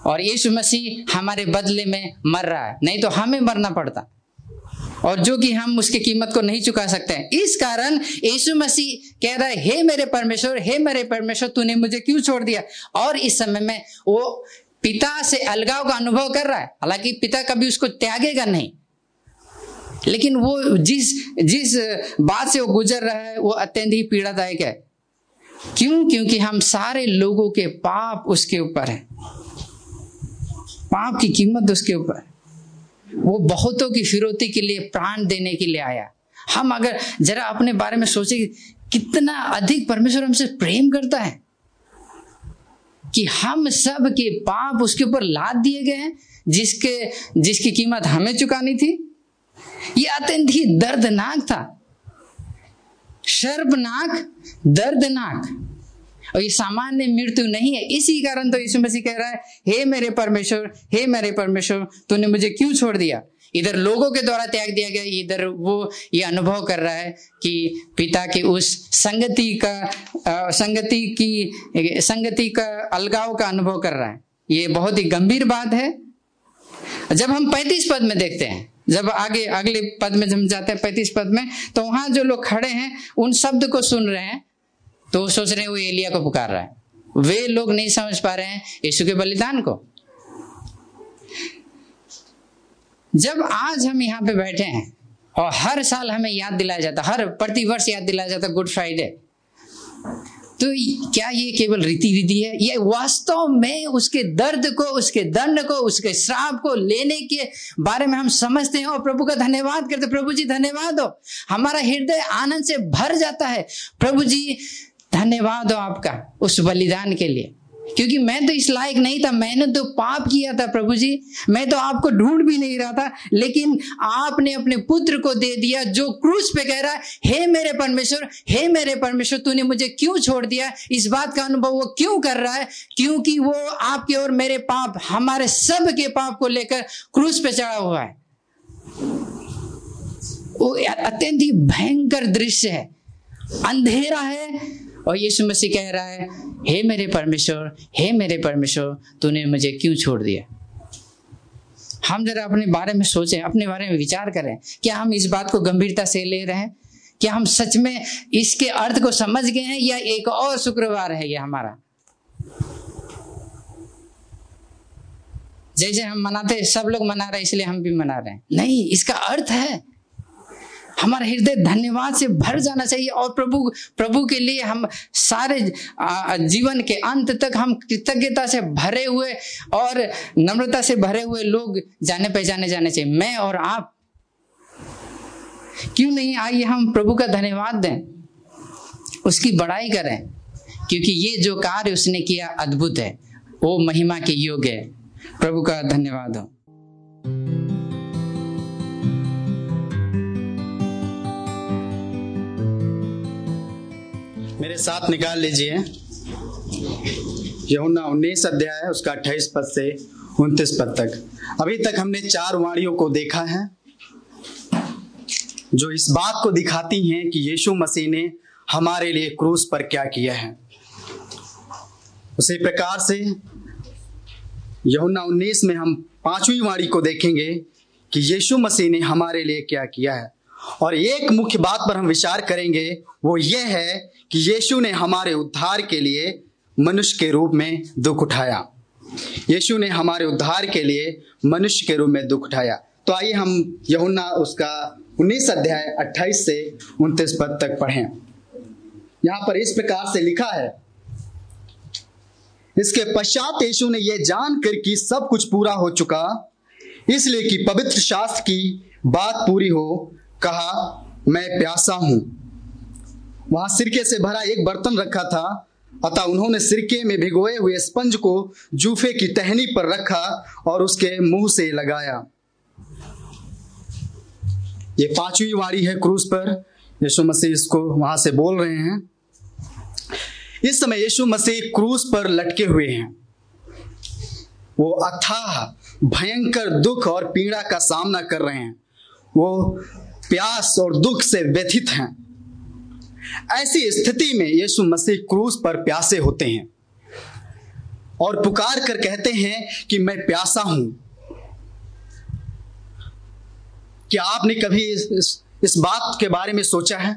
और यीशु मसीह हमारे बदले में मर रहा है, नहीं तो हमें मरना पड़ता, और जो कि हम उसकी कीमत को नहीं चुका सकते हैं। इस कारण यीशु मसीह कह रहा है, हे मेरे परमेश्वर तूने मुझे क्यों छोड़ दिया। और इस समय में वो पिता से अलगाव का अनुभव कर रहा है। हालांकि पिता कभी उसको त्यागेगा नहीं, लेकिन वो जिस बात से वो गुजर रहा है वो अत्यंत ही पीड़ादायक है। क्यों? क्योंकि हम सारे लोगों के पाप उसके ऊपर है, पाप की कीमत उसके ऊपर। वो बहुतों की फिरौती के लिए प्राण देने के लिए आया। हम अगर जरा अपने बारे में सोचे कितना अधिक परमेश्वर हमसे प्रेम करता है कि हम सब के पाप उसके ऊपर लाद दिए गए हैं, जिसकी कीमत हमें चुकानी थी। ये अत्यंत ही दर्दनाक था, शर्मनाक, दर्दनाक, और ये सामान्य मृत्यु नहीं है। इसी कारण तो यीशु मसीह कह रहा है, हे मेरे परमेश्वर तूने मुझे क्यों छोड़ दिया। इधर लोगों के द्वारा त्याग दिया गया, इधर वो ये अनुभव कर रहा है कि पिता के उस संगति का अलगाव का अनुभव कर रहा है। ये बहुत ही गंभीर बात है। जब हम 35 पद में देखते हैं, जब आगे अगले पद में जब जाते हैं 35 पद में, तो वहां जो लोग खड़े हैं उन शब्द को सुन रहे हैं तो सोच रहे हैं वो एलिया को पुकार रहा है। वे लोग नहीं समझ पा रहे हैं यीशु के बलिदान को। जब आज हम यहाँ पे बैठे हैं और हर साल हमें याद दिलाया जाता, हर प्रतिवर्ष याद दिलाया जाता गुड फ्राइडे, तो क्या ये केवल रीति विधि है? ये वास्तव में उसके दर्द को, उसके दंड को, उसके श्राप को लेने के बारे में हम समझते हैं और प्रभु का धन्यवाद करते। प्रभु जी धन्यवाद हो, हमारा हृदय आनंद से भर जाता है। प्रभु जी धन्यवाद हो आपका उस बलिदान के लिए, क्योंकि मैं तो इस लायक नहीं था, मैंने तो पाप किया था। प्रभु जी मैं तो आपको ढूंढ भी नहीं रहा था, लेकिन आपने अपने पुत्र को दे दिया, जो क्रूस पे कह रहा है, हे मेरे परमेश्वर तूने मुझे क्यों छोड़ दिया। इस बात का अनुभव वो क्यों कर रहा है? क्योंकि वो आपके और मेरे पाप, हमारे सब के पाप को लेकर क्रूस पे चढ़ा हुआ है। वो अत्यंत ही भयंकर दृश्य है, अंधेरा है, और यीशु मसीह कह रहा है, हे मेरे परमेश्वर तूने मुझे क्यों छोड़ दिया। हम जरा अपने बारे में सोचें, अपने बारे में विचार करें। क्या हम इस बात को गंभीरता से ले रहे हैं? क्या हम सच में इसके अर्थ को समझ गए हैं, या एक और शुक्रवार है यह हमारा? जैसे हम मनाते, सब लोग मना रहे इसलिए हम भी मना रहे हैं। नहीं, इसका अर्थ है हमारा हृदय धन्यवाद से भर जाना चाहिए, और प्रभु के लिए हम सारे जीवन के अंत तक हम कृतज्ञता से भरे हुए और नम्रता से भरे हुए लोग जाने पहचाने जाने चाहिए, मैं और आप। क्यों नहीं? आइए हम प्रभु का धन्यवाद दें, उसकी बड़ाई करें। क्योंकि ये जो कार्य उसने किया अद्भुत है, वो महिमा के योग्य है। प्रभु का धन्यवाद हो। मेरे साथ निकाल लीजिए यूहन्ना 19 अध्याय उसका 28 पद से 29 पद तक। अभी तक हमने 4 वाणियों को देखा है जो इस बात को दिखाती हैं कि यीशु मसीह ने हमारे लिए क्रूस पर क्या किया है। उसी प्रकार से यूहन्ना 19 में हम 5वीं वाणी को देखेंगे कि यीशु मसीह ने हमारे लिए क्या किया है। और एक मुख्य बात पर हम विचार करेंगे, वो ये है कि यीशु ने हमारे उद्धार के लिए मनुष्य के रूप में दुख उठाया। यीशु ने हमारे उद्धार के लिए मनुष्य के रूप में दुख उठाया। तो आइए हम यूहन्ना उसका 19 अध्याय 28 से 29 पद तक पढ़ें। यहाँ पर इस प्रकार से लिखा है, इसके पश्चात यीशु ने यह जानकर कि सब कुछ पूरा हो चुका, इसलिए कि पवित्र शास्त्र की बात पूरी हो, कहा, मैं प्यासा हूं। वहां सिरके से भरा एक बर्तन रखा था, अतः उन्होंने सिरके में भिगोए हुए स्पंज को जूफे की टहनी पर रखा और उसके मुंह से लगाया। ये 5वीं वाणी है क्रूस पर। यीशु मसीह इसको वहां से बोल रहे हैं। इस समय यीशु मसीह क्रूस पर लटके हुए हैं। वो अथाह भयंकर दुख और पीड़ा का सामना कर रहे हैं। वो प्यास और दुख से व्यथित हैं। ऐसी स्थिति में यीशु मसीह क्रूस पर प्यासे होते हैं और पुकार कर कहते हैं कि मैं प्यासा हूं। क्या आपने कभी इस बात के बारे में सोचा है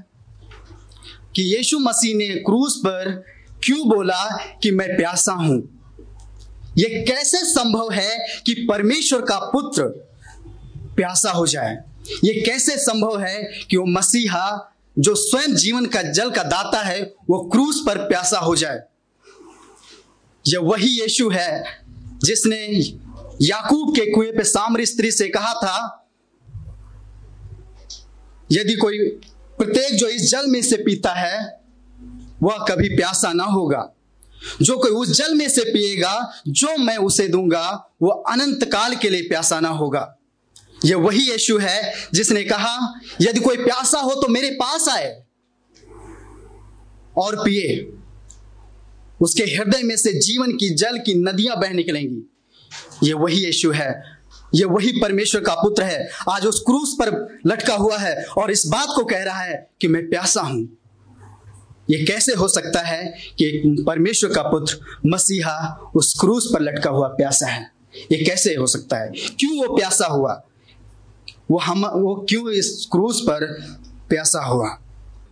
कि यीशु मसीह ने क्रूस पर क्यों बोला कि मैं प्यासा हूं? यह कैसे संभव है कि परमेश्वर का पुत्र प्यासा हो जाए? यह कैसे संभव है कि वो मसीहा जो स्वयं जीवन का जल का दाता है, वो क्रूस पर प्यासा हो जाए? यह वही यीशु है जिसने याकूब के कुएं पे सामरी स्त्री से कहा था, यदि कोई प्रत्येक जो इस जल में से पीता है वह कभी प्यासा ना होगा। जो कोई उस जल में से पिएगा जो मैं उसे दूंगा, वह अनंत काल के लिए प्यासा ना होगा। यह वही यीशु है जिसने कहा, यदि कोई प्यासा हो तो मेरे पास आए और पिए, उसके हृदय में से जीवन की जल की नदियां बह निकलेंगी। यह वही यीशु है, यह वही परमेश्वर का पुत्र है। आज उस क्रूस पर लटका हुआ है और इस बात को कह रहा है कि मैं प्यासा हूं। यह कैसे हो सकता है कि परमेश्वर का पुत्र मसीहा उस क्रूस पर लटका हुआ प्यासा है? यह कैसे हो सकता है? क्यों वो प्यासा हुआ? वो क्यों इस क्रूस पर प्यासा हुआ?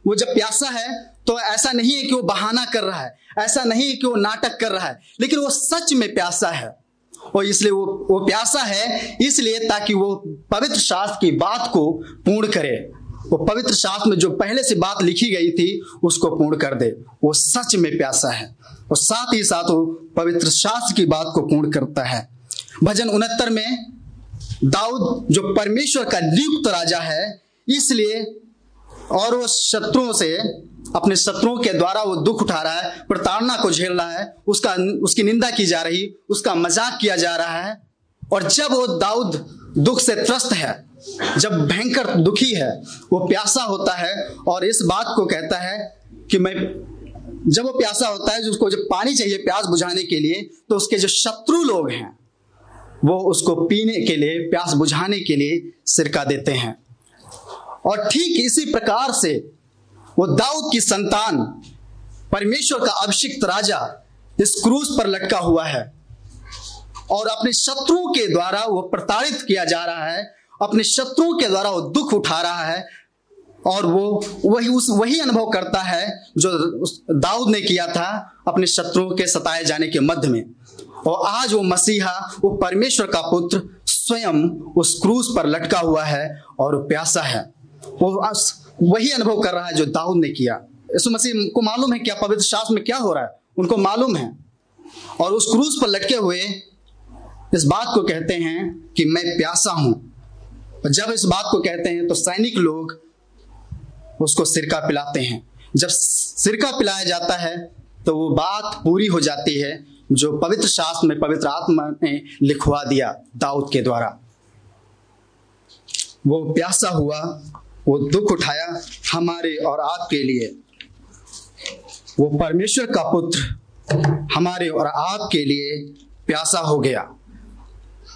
वो जब प्यासा है तो ऐसा नहीं है कि वो बहाना कर रहा है, ऐसा नहीं है कि वो नाटक कर रहा है, लेकिन वो सच में प्यासा है। और इसलिए वो प्यासा है इसलिए ताकि वो पवित्र शास्त्र की बात को पूर्ण करे। वो पवित्र शास्त्र में जो पहले से बात लिखी गई थी उसको पूर्ण कर दे। वो सच में प्यासा है और साथ ही साथ वो पवित्र शास्त्र की बात को पूर्ण करता है। भजन 69 में दाऊद जो परमेश्वर का नियुक्त राजा है, इसलिए और वो शत्रुओं से, अपने शत्रुओं के द्वारा वो दुख उठा रहा है, प्रताड़ना को झेल रहा है, उसकी निंदा की जा रही, उसका मजाक किया जा रहा है। और जब वो दाऊद दुख से त्रस्त है, जब भयंकर दुखी है, वो प्यासा होता है और इस बात को कहता है कि मैं, जब वो प्यासा होता है, उसको जब पानी चाहिए प्यास बुझाने के लिए, तो उसके जो शत्रु लोग हैं वो उसको पीने के लिए, प्यास बुझाने के लिए सिरका देते हैं। और ठीक इसी प्रकार से वो दाऊद की संतान, परमेश्वर का अभिषिक्त राजा, इस क्रूस पर लटका हुआ है और अपने शत्रुओं के द्वारा वो प्रताड़ित किया जा रहा है, अपने शत्रुओं के द्वारा वो दुख उठा रहा है। और वो वही अनुभव करता है जो दाऊद ने किया था अपने शत्रुओं के सताए जाने के मध्य में। और आज वो मसीहा, वो परमेश्वर का पुत्र स्वयं उस क्रूस पर लटका हुआ है और प्यासा है। वो वही अनुभव कर रहा है जो दाऊद ने किया। यीशु मसीह को मालूम है क्या पवित्र शास्त्र में क्या हो रहा है, उनको मालूम है। और उस क्रूस पर लटके हुए इस बात को कहते हैं कि मैं प्यासा हूं। और जब इस बात को कहते हैं तो सैनिक लोग उसको सिरका पिलाते हैं। जब सिरका पिलाया जाता है तो वो बात पूरी हो जाती है जो पवित्र शास्त्र में पवित्र आत्मा ने लिखवा दिया दाऊद के द्वारा। वो प्यासा हुआ, वो दुख उठाया हमारे और आपके लिए। वो परमेश्वर का पुत्र हमारे और आपके लिए प्यासा हो गया।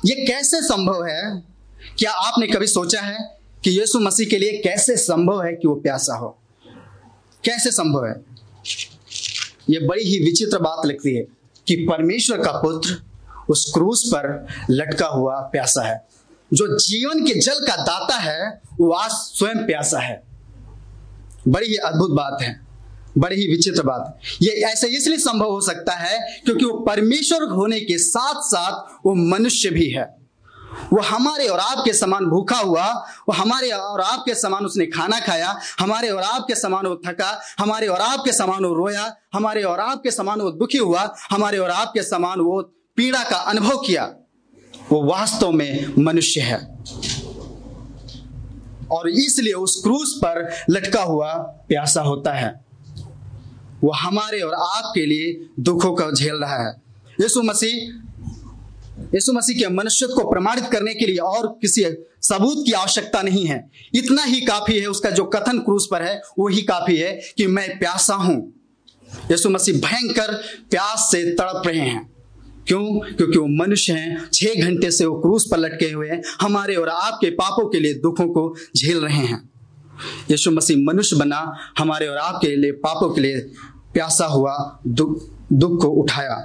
ये कैसे संभव है? क्या आपने कभी सोचा है कि यीशु मसीह के लिए कैसे संभव है कि वो प्यासा हो? कैसे संभव है? ये बड़ी ही विचित्र बात लगती है कि परमेश्वर का पुत्र उस क्रूस पर लटका हुआ प्यासा है। जो जीवन के जल का दाता है वो आज स्वयं प्यासा है। बड़ी ही अद्भुत बात है, बड़ी ही विचित्र बात। ये ऐसे इसलिए संभव हो सकता है क्योंकि वो परमेश्वर होने के साथ साथ वो मनुष्य भी है। वो हमारे और आपके समान भूखा हुआ, वो हमारे और आपके समान उसने खाना खाया, हमारे और आपके समान वो थका, हमारे और आपके समान वो रोया, हमारे और आपके समान वो दुखी हुआ, हमारे और आपके समान वो पीड़ा का अनुभव किया। वो वास्तव में मनुष्य है और इसलिए उस क्रूस पर लटका हुआ प्यासा होता है। वो हमारे और आपके लिए दुखों को झेल रहा है। यीशु मसीह के मनुष्यत्व को प्रमाणित करने के लिए और किसी सबूत की आवश्यकता नहीं है। इतना ही काफी है, उसका जो कथन क्रूस पर है वो ही काफी है कि मैं प्यासा हूं। यीशु मसीह भयंकर प्यास से तड़प रहे हैं। क्यों? क्योंकि वो मनुष्य हैं। 6 घंटे से वो क्रूस पर लटके हुए हैं, हमारे और आपके पापों के लिए दुखों को झेल रहे हैं। यीशु मसीह मनुष्य बना, हमारे और आपके लिए पापों के लिए प्यासा हुआ, दुख को उठाया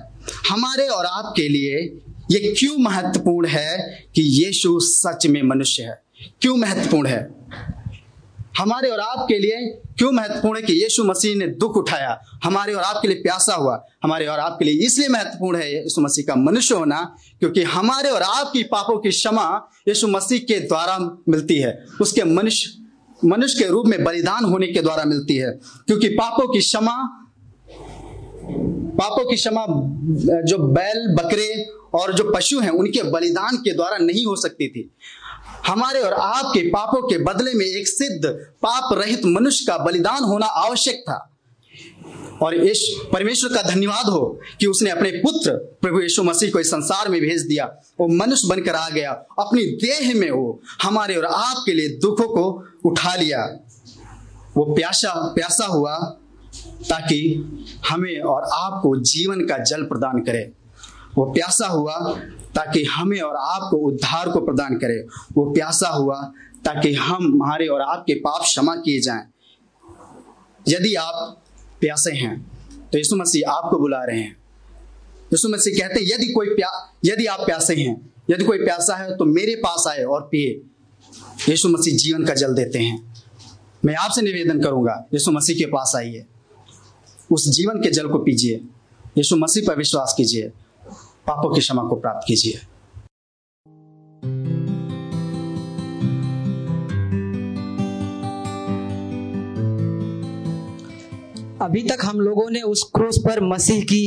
हमारे और आपके लिए। ये क्यों महत्वपूर्ण है कि यीशु सच में मनुष्य है? क्यों महत्वपूर्ण है हमारे और आपके लिए? क्यों महत्वपूर्ण है कि यीशु मसीह ने दुख उठाया, हमारे और आपके लिए प्यासा हुआ? हमारे और आपके लिए इसलिए महत्वपूर्ण है यीशु मसीह का मनुष्य होना क्योंकि हमारे और आपकी पापों की क्षमा यीशु मसीह के द्वारा मिलती है, उसके मनुष्य के रूप में बलिदान होने के द्वारा मिलती है। क्योंकि पापों की क्षमा जो बैल बकरे और जो पशु हैं उनके बलिदान के द्वारा नहीं हो सकती थी। हमारे और आपके पापों के बदले में एक सिद्ध पाप रहित मनुष्य का बलिदान होना आवश्यक था। और इस परमेश्वर का धन्यवाद हो कि उसने अपने पुत्र प्रभु यीशु मसीह को इस संसार में भेज दिया। वो मनुष्य बनकर आ गया, अपनी देह में वो हमारे और आपके लिए दुखों को उठा लिया। वो प्यासा हुआ ताकि हमें और आपको जीवन का जल प्रदान करे। वो प्यासा हुआ ताकि हमें और आपको उद्धार को प्रदान करे। वो प्यासा हुआ ताकि हमारे और आपके पाप क्षमा किए जाएं। यदि आप प्यासे हैं तो यीशु मसीह आपको बुला रहे हैं। यीशु मसीह कहते हैं यदि आप प्यासे हैं, यदि कोई प्यासा है तो मेरे पास आए और पिए। यीशु मसीह जीवन का जल देते हैं। मैं आपसे निवेदन करूंगा, यीशु मसीह के पास आइए, उस जीवन के जल को पीजिए, यीशु मसीह पर विश्वास कीजिए, पापों की क्षमा को प्राप्त कीजिए। अभी तक हम लोगों ने उस क्रूस पर मसीह की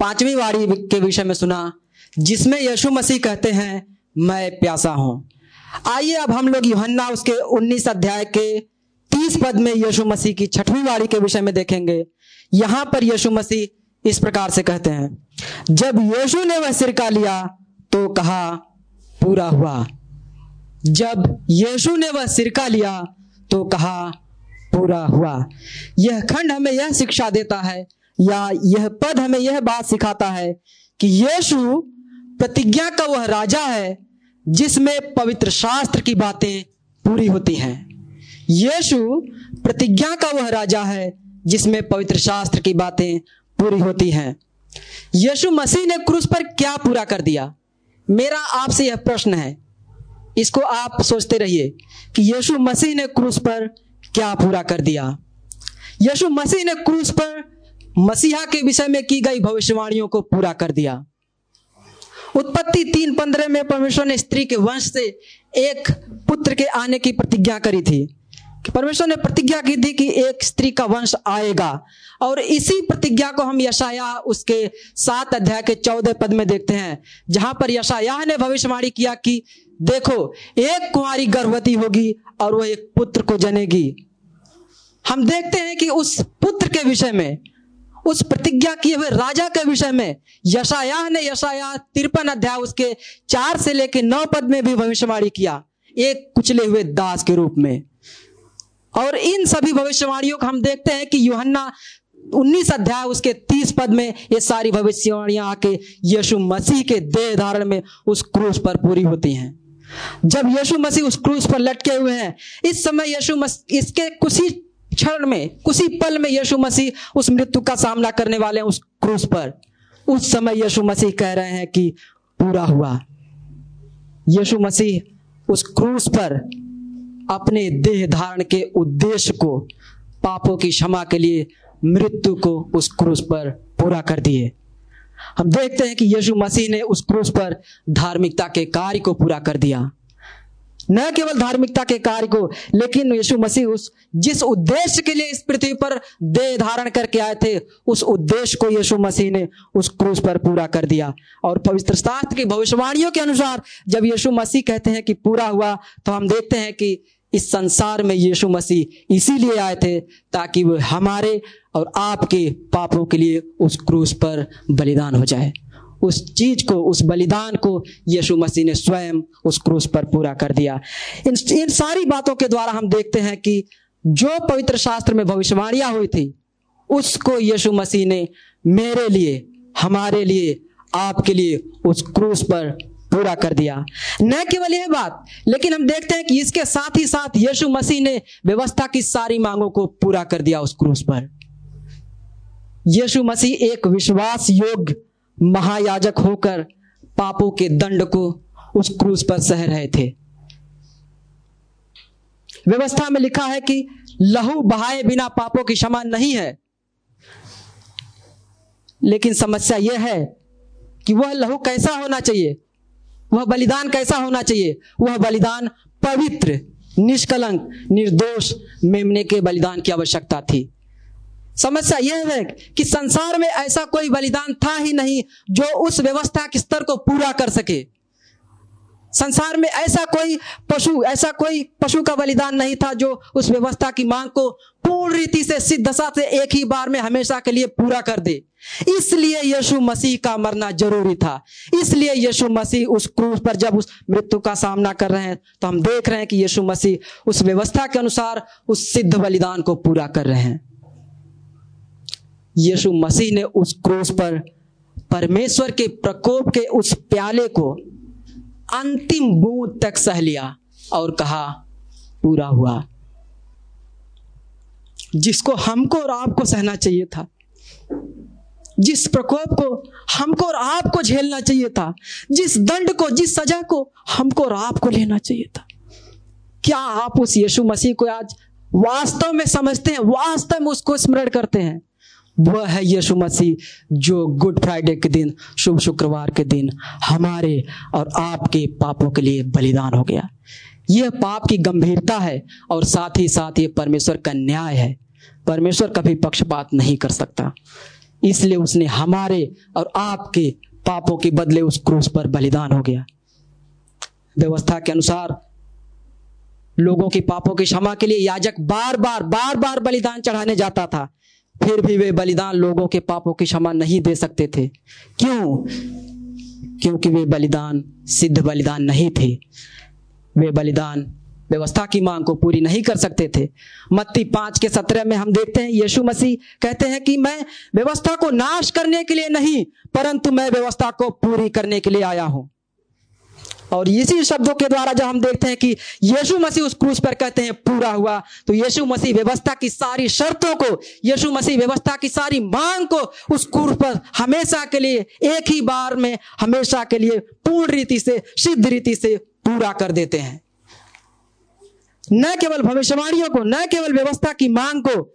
5वीं वारी के विषय में सुना जिसमें यीशु मसीह कहते हैं मैं प्यासा हूं। आइए अब हम लोग यूहन्ना उसके 19 अध्याय के 30 पद में यीशु मसीह की 6वीं वारी के विषय में देखेंगे। यहां पर यीशु मसीह इस प्रकार से कहते हैं, जब यीशु ने वह सिरका लिया तो कहा पूरा हुआ। जब यीशु ने वह सिरका लिया तो कहा पूरा हुआ। यह खंड हमें यह शिक्षा देता है या यह पद हमें यह बात सिखाता है कि यीशु प्रतिज्ञा का वह राजा है जिसमें पवित्र शास्त्र की बातें पूरी होती हैं। यीशु प्रतिज्ञा का वह राजा है जिसमें पवित्र शास्त्र की बातें पूरी होती हैं। यीशु मसीह ने क्रूस पर क्या पूरा कर दिया? मेरा आपसे यह प्रश्न है, इसको आप सोचते रहिए कि यीशु मसीह ने क्रूस पर क्या पूरा कर दिया। यीशु मसीह ने क्रूस पर मसीहा के विषय में की गई भविष्यवाणियों को पूरा कर दिया। उत्पत्ति 3:15 में परमेश्वर ने स्त्री के वंश से एक पुत्र के आने की प्रतिज्ञा करी थी। परमेश्वर ने प्रतिज्ञा की थी कि एक स्त्री का वंश आएगा और इसी प्रतिज्ञा को हम यशायाह उसके 7 अध्याय के 14 पद में देखते हैं जहां पर यशायाह ने भविष्यवाणी किया कि देखो एक कुंवारी गर्भवती होगी और वह एक पुत्र को जनेगी। हम देखते हैं कि उस पुत्र के विषय में उस प्रतिज्ञा किए हुए राजा के विषय में यशायाह ने यशायाह 53 अध्याय उसके 4 से लेकर 9 पद में भी भविष्यवाणी किया, एक कुचले हुए दास के रूप में। और इन सभी भविष्यवाणियों को हम देखते हैं कि यूहन्ना 19 अध्याय उसके 30 पद में ये सारी भविष्यवाणियां आके यीशु मसीह के देह धारण में उस क्रूस पर पूरी होती हैं। जब यीशु मसीह उस क्रूस पर लटके हुए हैं, इस समय यीशु मसीह, इसके कुछ ही क्षण में, कुछ ही पल में यीशु मसीह उस मृत्यु का सामना करने वाले हैं उस क्रूस पर। उस समय यीशु मसीह कह रहे हैं कि पूरा हुआ। यीशु मसीह उस क्रूस पर अपने देह धारण के उद्देश्य को, पापों की क्षमा के लिए मृत्यु को उस क्रूस पर पूरा कर दिए। हम देखते हैं कि यीशु मसीह ने उस क्रूस पर धार्मिकता के कार्य को पूरा कर दिया। न केवल धार्मिकता के कार्य को, लेकिन यीशु मसीह उस जिस उद्देश्य के लिए इस पृथ्वी पर देह धारण करके आए थे, उस उद्देश्य को यीशु मसीह ने उस क्रूस पर पूरा कर दिया। और पवित्र शास्त्र की भविष्यवाणियों के अनुसार जब यीशु मसीह कहते हैं कि पूरा हुआ, तो हम देखते हैं कि इस संसार में यीशु मसीह इसीलिए आए थे ताकि वो हमारे और आपके पापों के लिए उस क्रूस पर बलिदान हो जाए। उस चीज को, उस बलिदान को यीशु मसीह ने स्वयं उस क्रूस पर पूरा कर दिया। इन सारी बातों के द्वारा हम देखते हैं कि जो पवित्र शास्त्र में भविष्यवाणियां हुई थी, उसको यीशु मसीह ने मेरे लिए, हमारे लिए, आपके लिए उस क्रूस पर पूरा कर दिया। न केवल यह बात, लेकिन हम देखते हैं कि इसके साथ ही साथ यीशु मसीह ने व्यवस्था की सारी मांगों को पूरा कर दिया उस क्रूस पर। यीशु मसीह एक विश्वास योग्य महायाजक होकर पापों के दंड को उस क्रूस पर सह रहे थे। व्यवस्था में लिखा है कि लहू बहाए बिना पापों की क्षमा नहीं है, लेकिन समस्या यह है कि वह लहू कैसा होना चाहिए, वह बलिदान कैसा होना चाहिए। वह बलिदान पवित्र, निष्कलंक, निर्दोष मेमने के बलिदान की आवश्यकता थी। समस्या यह है कि संसार में ऐसा कोई बलिदान था ही नहीं जो उस व्यवस्था के स्तर को पूरा कर सके। संसार में ऐसा कोई पशु का बलिदान नहीं था जो उस व्यवस्था की मांग को पूर्ण रीति से, सिद्ध दशा से, एक ही बार में हमेशा के लिए पूरा कर दे। इसलिए यीशु मसीह का मरना जरूरी था। इसलिए यीशु मसीह उस क्रूस पर जब उस मृत्यु का सामना कर रहे हैं, तो हम देख रहे हैं कि यीशु मसीह उस व्यवस्था के अनुसार उस सिद्ध बलिदान को पूरा कर रहे हैं। यीशु मसीह ने उस क्रूस पर परमेश्वर के प्रकोप के उस प्याले को अंतिम बूंद तक सह लिया और कहा पूरा हुआ, जिसको हमको और आपको सहना चाहिए था, जिस प्रकोप को हमको और आपको झेलना चाहिए था, जिस दंड को, जिस सजा को हमको और आपको लेना चाहिए था। क्या आप उस यीशु मसीह को आज वास्तव में समझते हैं, वास्तव में उसको स्मरण करते हैं? वह है यीशु मसीह जो गुड फ्राइडे के दिन, शुभ शुक्रवार के दिन हमारे और आपके पापों के लिए बलिदान हो गया। यह पाप की गंभीरता है और साथ ही साथ ये परमेश्वर का न्याय है। परमेश्वर कभी पक्षपात नहीं कर सकता, इसलिए उसने हमारे और आपके पापों के बदले उस क्रूस पर बलिदान हो गया। व्यवस्था के अनुसार लोगों के पापों की क्षमा के लिए याजक बार बार बलिदान चढ़ाने जाता था, फिर भी वे बलिदान लोगों के पापों की क्षमा नहीं दे सकते थे। क्यों? क्योंकि वे बलिदान सिद्ध बलिदान नहीं थे। वे बलिदान व्यवस्था की मांग को पूरी नहीं कर सकते थे। मत्ती 5:17 में हम देखते हैं यीशु मसीह कहते हैं कि मैं व्यवस्था को नाश करने के लिए नहीं, परंतु मैं व्यवस्था को पूरी करने के लिए आया हूं। और इसी शब्दों के द्वारा जब हम देखते हैं कि यीशु मसीह उस क्रूस पर कहते हैं पूरा हुआ, तो यीशु मसीह व्यवस्था की सारी शर्तों को, यीशु मसीह व्यवस्था की सारी मांग को उस क्रूस पर हमेशा के लिए, एक ही बार में, हमेशा के लिए पूर्ण रीति से, सिद्ध रीति से पूरा कर देते हैं। न केवल भविष्यवाणियों को, न केवल व्यवस्था की मांग को,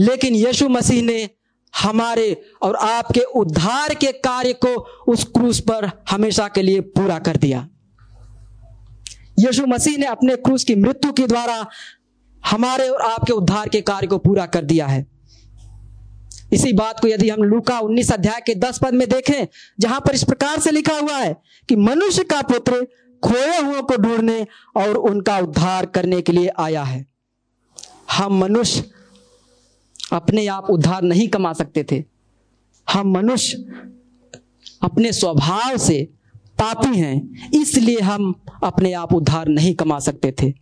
लेकिन यीशु मसीह ने हमारे और आपके उद्धार के कार्य को उस क्रूस पर हमेशा के लिए पूरा कर दिया। यीशु मसीह ने अपने क्रूस की मृत्यु के द्वारा हमारे और आपके उद्धार के कार्य को पूरा कर दिया है। इसी बात को यदि हम लूका 19 अध्याय के 10 पद में देखें, जहां पर इस प्रकार से लिखा हुआ है कि मनुष्य का पुत्र खोए हुओं को ढूंढने और उनका उद्धार करने के लिए आया है। हम मनुष्य अपने आप उद्धार नहीं कमा सकते थे, हम मनुष्य अपने स्वभाव से पापी हैं, इसलिए हम अपने आप उद्धार नहीं कमा सकते थे।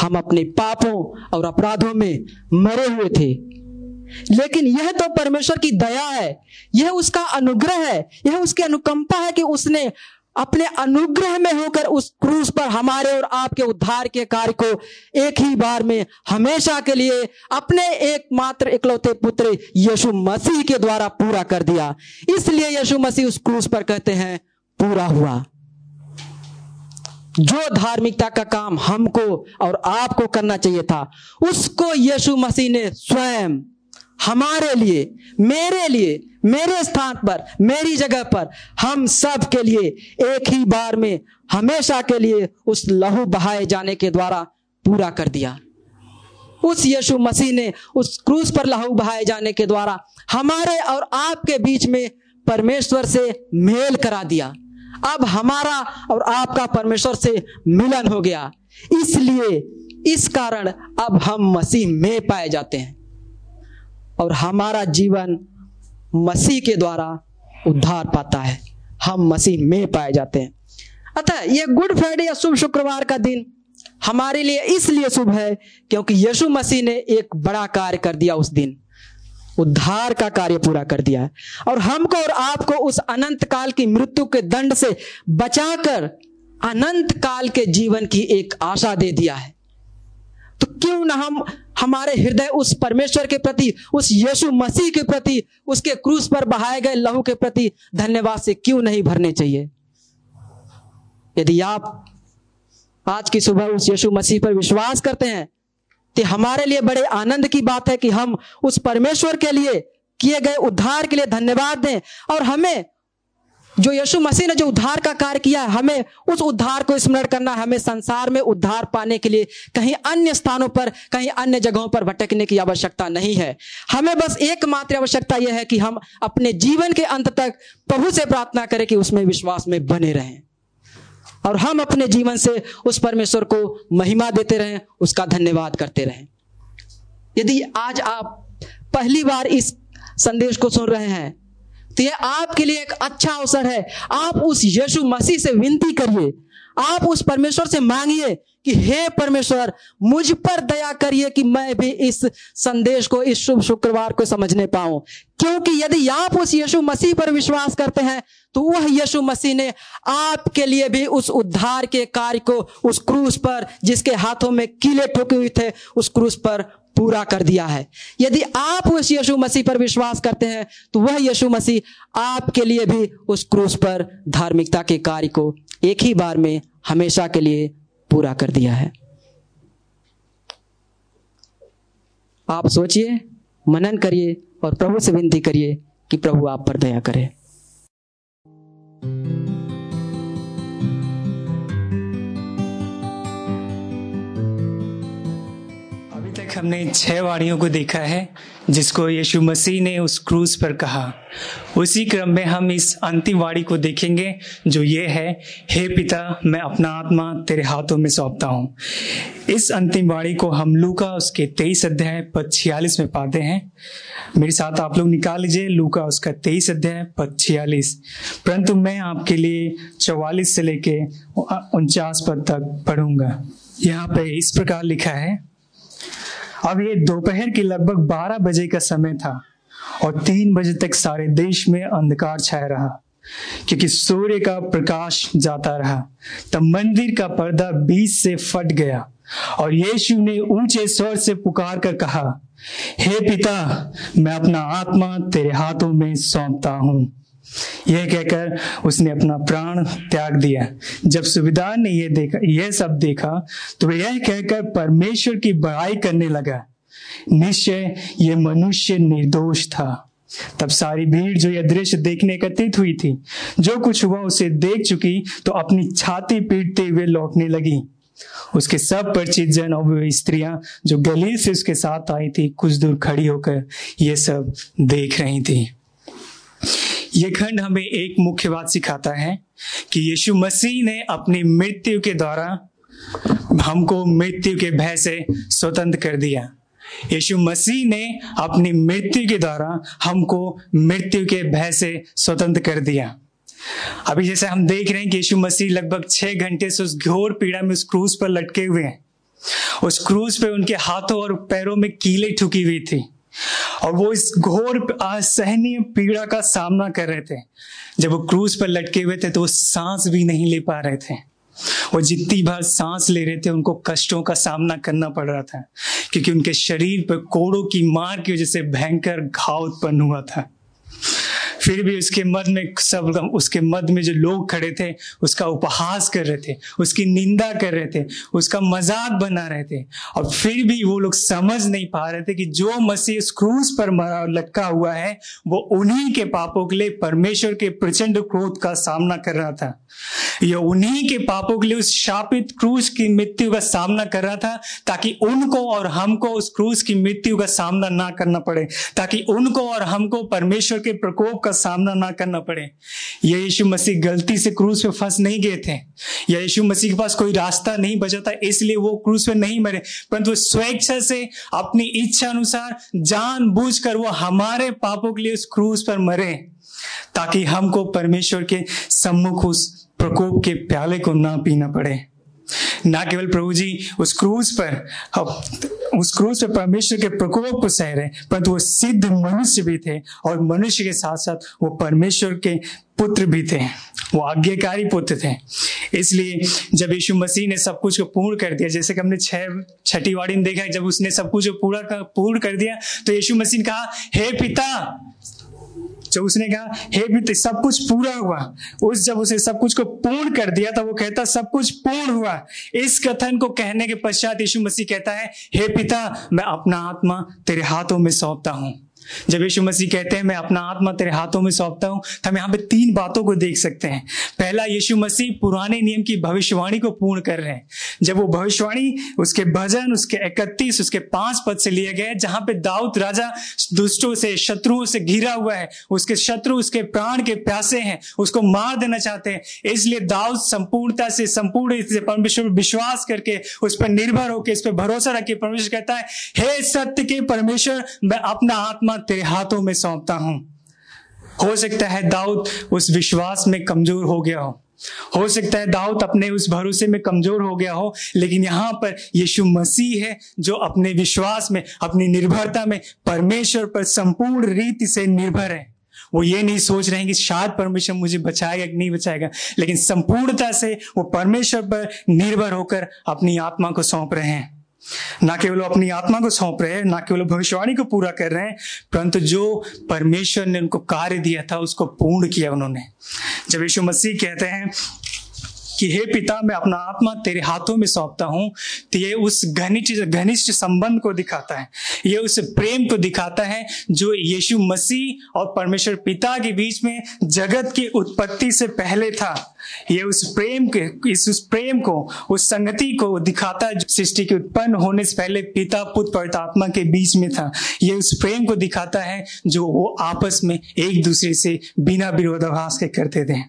हम अपने पापों और अपराधों में मरे हुए थे, लेकिन यह तो परमेश्वर की दया है, यह उसका अनुग्रह है, यह उसकी अनुकंपा है कि उसने अपने अनुग्रह में होकर उस क्रूस पर हमारे और आपके उद्धार के कार्य को एक ही बार में हमेशा के लिए अपने एकमात्र इकलौते पुत्र यीशु मसीह के द्वारा पूरा कर दिया। इसलिए यीशु मसीह उस क्रूस पर कहते हैं पूरा हुआ। जो धार्मिकता का काम हमको और आपको करना चाहिए था, उसको यीशु मसीह ने स्वयं हमारे लिए, मेरे स्थान पर, मेरी जगह पर, हम सब के लिए एक ही बार में हमेशा के लिए उस लहू बहाए जाने के द्वारा पूरा कर दिया। उस यीशु मसीह ने उस क्रूस पर लहू बहाए जाने के द्वारा हमारे और आपके बीच में परमेश्वर से मेल करा दिया। अब हमारा और आपका परमेश्वर से मिलन हो गया, इसलिए इस कारण अब हम मसीह में पाए जाते हैं और हमारा जीवन मसीह के द्वारा उद्धार पाता है। हम मसीह में पाए जाते हैं। अतः यह गुड फ्राइडे या शुभ शुक्रवार का दिन हमारे लिए इसलिए शुभ है क्योंकि यीशु मसीह ने एक बड़ा कार्य कर दिया। उस दिन उद्धार का कार्य पूरा कर दिया है और हमको और आपको उस अनंत काल की मृत्यु के दंड से बचाकर अनंत काल के जीवन की एक आशा दे दिया है। तो क्यों ना हम हमारे हृदय उस परमेश्वर के प्रति, उस यीशु मसीह के प्रति, उसके क्रूस पर बहाए गए लहू के प्रति धन्यवाद से क्यों नहीं भरने चाहिए? यदि आप आज की सुबह उस यीशु मसीह पर विश्वास करते हैं तो हमारे लिए बड़े आनंद की बात है कि हम उस परमेश्वर के लिए किए गए उद्धार के लिए धन्यवाद दें और हमें जो यीशु मसीह ने जो उद्धार का कार्य किया है, हमें उस उद्धार को स्मरण करना है। हमें संसार में उद्धार पाने के लिए कहीं अन्य स्थानों पर, कहीं अन्य जगहों पर भटकने की आवश्यकता नहीं है। हमें बस एकमात्र आवश्यकता यह है कि हम अपने जीवन के अंत तक प्रभु से प्रार्थना करें कि उसमें विश्वास में बने रहें और हम अपने जीवन से उस परमेश्वर को महिमा देते रहें, उसका धन्यवाद करते रहें। यदि आज आप पहली बार इस संदेश को सुन रहे हैं तो यह आपके लिए एक अच्छा अवसर है। आप उस यीशु मसीह से विनती करिए, आप उस परमेश्वर से मांगिए कि हे परमेश्वर, मुझ पर दया करिए कि मैं भी इस संदेश को, इस शुभ शुक्रवार को समझने पाऊं। क्योंकि यदि आप उस यीशु मसीह पर विश्वास करते हैं तो वह यीशु मसीह ने आपके लिए भी उस उद्धार के कार्य को उस क्रूस पर, जिसके हाथों में कीले ठोके हुए थे, उस क्रूस पर पूरा कर दिया है। यदि आप उस यीशु मसीह पर विश्वास करते हैं तो वह यीशु मसीह आपके लिए भी उस क्रूस पर धार्मिकता के कार्य को एक ही बार में हमेशा के लिए पूरा कर दिया है। आप सोचिए, मनन करिए और प्रभु से विनती करिए कि प्रभु आप पर दया करे। हमने 6 वाणियों को देखा है जिसको यीशु मसीह ने उस क्रूस पर कहा। उसी क्रम में हम इस अंतिम वाणी को देखेंगे जो ये है, हे पिता, मैं अपना आत्मा तेरे हाथों में सौंपता हूँ। इस अंतिम वाणी को हम लूका उसके 23 अध्याय पद 46 में पाते हैं। मेरे साथ आप लोग निकाल लीजिए, लूका उसका 23 अध्याय पद 46। परंतु मैं आपके लिए 44 से लेके 49 पद तक पढ़ूंगा। यहाँ पे इस प्रकार लिखा है, अब ये दोपहर के लगभग 12 बजे का समय था और 3 बजे तक सारे देश में अंधकार छाया रहा क्योंकि सूर्य का प्रकाश जाता रहा। तब मंदिर का पर्दा बीच से फट गया और यीशु ने ऊंचे स्वर से पुकार कर कहा, हे पिता, मैं अपना आत्मा तेरे हाथों में सौंपता हूँ। यह कहकर उसने अपना प्राण त्याग दिया। जब सूबेदार ने यह सब देखा तो यह कहकर परमेश्वर की बड़ाई करने लगा, निश्चय यह मनुष्य निर्दोष था। तब सारी भीड़ जो यह दृश्य देखने एकत्रित हुई थी, जो कुछ हुआ उसे देख चुकी, तो अपनी छाती पीटते हुए लौटने लगी। उसके सब परिचित जन और वे स्त्रियां जो गलील से उसके साथ आई थी, कुछ दूर खड़ी होकर यह सब देख रही थी। यह खंड हमें एक मुख्य बात सिखाता है कि यीशु मसीह ने अपनी मृत्यु के द्वारा हमको मृत्यु के भय से स्वतंत्र कर दिया। यीशु मसीह ने अपनी मृत्यु के द्वारा हमको मृत्यु के भय से स्वतंत्र कर दिया। अभी जैसे हम देख रहे हैं कि यीशु मसीह लगभग 6 घंटे से उस घोर पीड़ा में उस क्रूस पर लटके हुए हैं। उस क्रूस पे उनके हाथों और पैरों में कीलें ठुकी हुई थी और वो इस घोर असहनीय पीड़ा का सामना कर रहे थे। जब वो क्रूस पर लटके हुए थे तो वो सांस भी नहीं ले पा रहे थे। वो जितनी बार सांस ले रहे थे उनको कष्टों का सामना करना पड़ रहा था, क्योंकि उनके शरीर पर कोड़ों की मार की वजह से भयंकर घाव उत्पन्न हुआ था। फिर भी उसके मध्य में जो लोग खड़े थे उसका उपहास कर रहे थे, उसकी निंदा कर रहे थे, उसका मजाक बना रहे थे। और फिर भी वो लोग समझ नहीं पा रहे थे कि जो मसीह उस क्रूस पर मरा लटका हुआ है वो उन्हीं के पापों के लिए परमेश्वर के प्रचंड क्रोध का सामना कर रहा था। यह उन्हीं के पापों के लिए उस शापित क्रूस की मृत्यु का सामना कर रहा था, ताकि उनको और हमको उस क्रूस की मृत्यु का सामना ना करना पड़े, ताकि उनको और हमको परमेश्वर के प्रकोप सामना ना करना पड़े। ये यीशु मसीह गलती से क्रूस पे फंस नहीं गए थे या यीशु मसीह के पास कोई रास्ता नहीं बचा था इसलिए वो क्रूस पे नहीं मरे, परंतु स्वेच्छा से अपनी इच्छा अनुसार जानबूझकर वो हमारे पापों के लिए उस क्रूस पर मरे, ताकि हमको परमेश्वर के सम्मुख उस प्रकोप के प्याले को ना पीना पड़े। ना केवल प्रभु जी उस क्रूस पर परमेश्वर के प्रकोप को सह रहे, परंतु वो सिद्ध मनुष्य भी थे और मनुष्य के साथ साथ वो परमेश्वर के पुत्र भी थे। वो आज्ञाकारी पुत्र थे। इसलिए जब यीशु मसीह ने सब कुछ को पूर्ण कर दिया, जैसे कि हमने छठी वाणी में देखा, जब उसने सब कुछ पूर्ण कर दिया तो यीशु मसीह ने कहा, हे पिता। जो उसने कहा हे पिता, सब कुछ पूरा हुआ। जब उसने सब कुछ को पूर्ण कर दिया तो वो कहता सब कुछ पूर्ण हुआ। इस कथन को कहने के पश्चात यीशु मसीह कहता है, हे पिता, मैं अपना आत्मा तेरे हाथों में सौंपता हूँ। जब यीशु मसीह कहते हैं मैं अपना आत्मा तेरे हाथों में सौंपता हूँ, तो हम यहाँ पे 3 बातों को देख सकते हैं। पहला, यीशु मसीह पुराने नियम की भविष्यवाणी को पूर्ण कर रहे हैं। जब वो भविष्यवाणी उसके भजन उसके 31 उसके 5 पद से लिया गया है, जहाँ पे दाऊद राजा दुष्टों से शत्रुओं से घिरा हुआ है, उसके शत्रु उसके प्राण के प्यासे हैं, उसको मार देना चाहते हैं, इसलिए दाऊद संपूर्णता से संपूर्ण परमेश्वर विश्वास करके उस पर निर्भर होकर इस पर भरोसा रख के परमेश्वर कहता है, हे सत्य के परमेश्वर, मैं अपना आत्मा तेरे हाथों में सौंपता हूं। हो सकता है दाऊद उस विश्वास में कमजोर हो गया हो सकता है दाऊद अपने उस भरोसे में कमजोर हो गया हो, लेकिन यहाँ पर यीशु मसीह है जो अपने विश्वास में अपनी निर्भरता में परमेश्वर पर संपूर्ण रीति से निर्भर है। वो ये नहीं सोच रहे हैं कि शायद परमेश्वर मुझे बचाएगा कि नहीं बचाएगा, लेकिन संपूर्णता से वो परमेश्वर पर निर्भर होकर अपनी आत्मा को सौंप रहे हैं। ना केवल अपनी आत्मा को सौंप रहे हैं, ना केवल भविष्यवाणी को पूरा कर रहे हैं, परंतु जो परमेश्वर ने उनको कार्य दिया था उसको पूर्ण किया उन्होंने। जब यीशु मसीह कहते हैं कि हे पिता, मैं अपना आत्मा तेरे हाथों में सौंपता हूं, तो ये उस घनिष्ठ संबंध को दिखाता है, ये उस प्रेम को दिखाता है जो यीशु मसीह और परमेश्वर पिता के बीच में जगत की उत्पत्ति से पहले था। ये उस प्रेम को उस संगति को दिखाता है जो सृष्टि के उत्पन्न होने से पहले पिता पुत्र और आत्मा के बीच में था। ये उस प्रेम को दिखाता है जो वो आपस में एक दूसरे से बिना विरोधाभास के करते थे।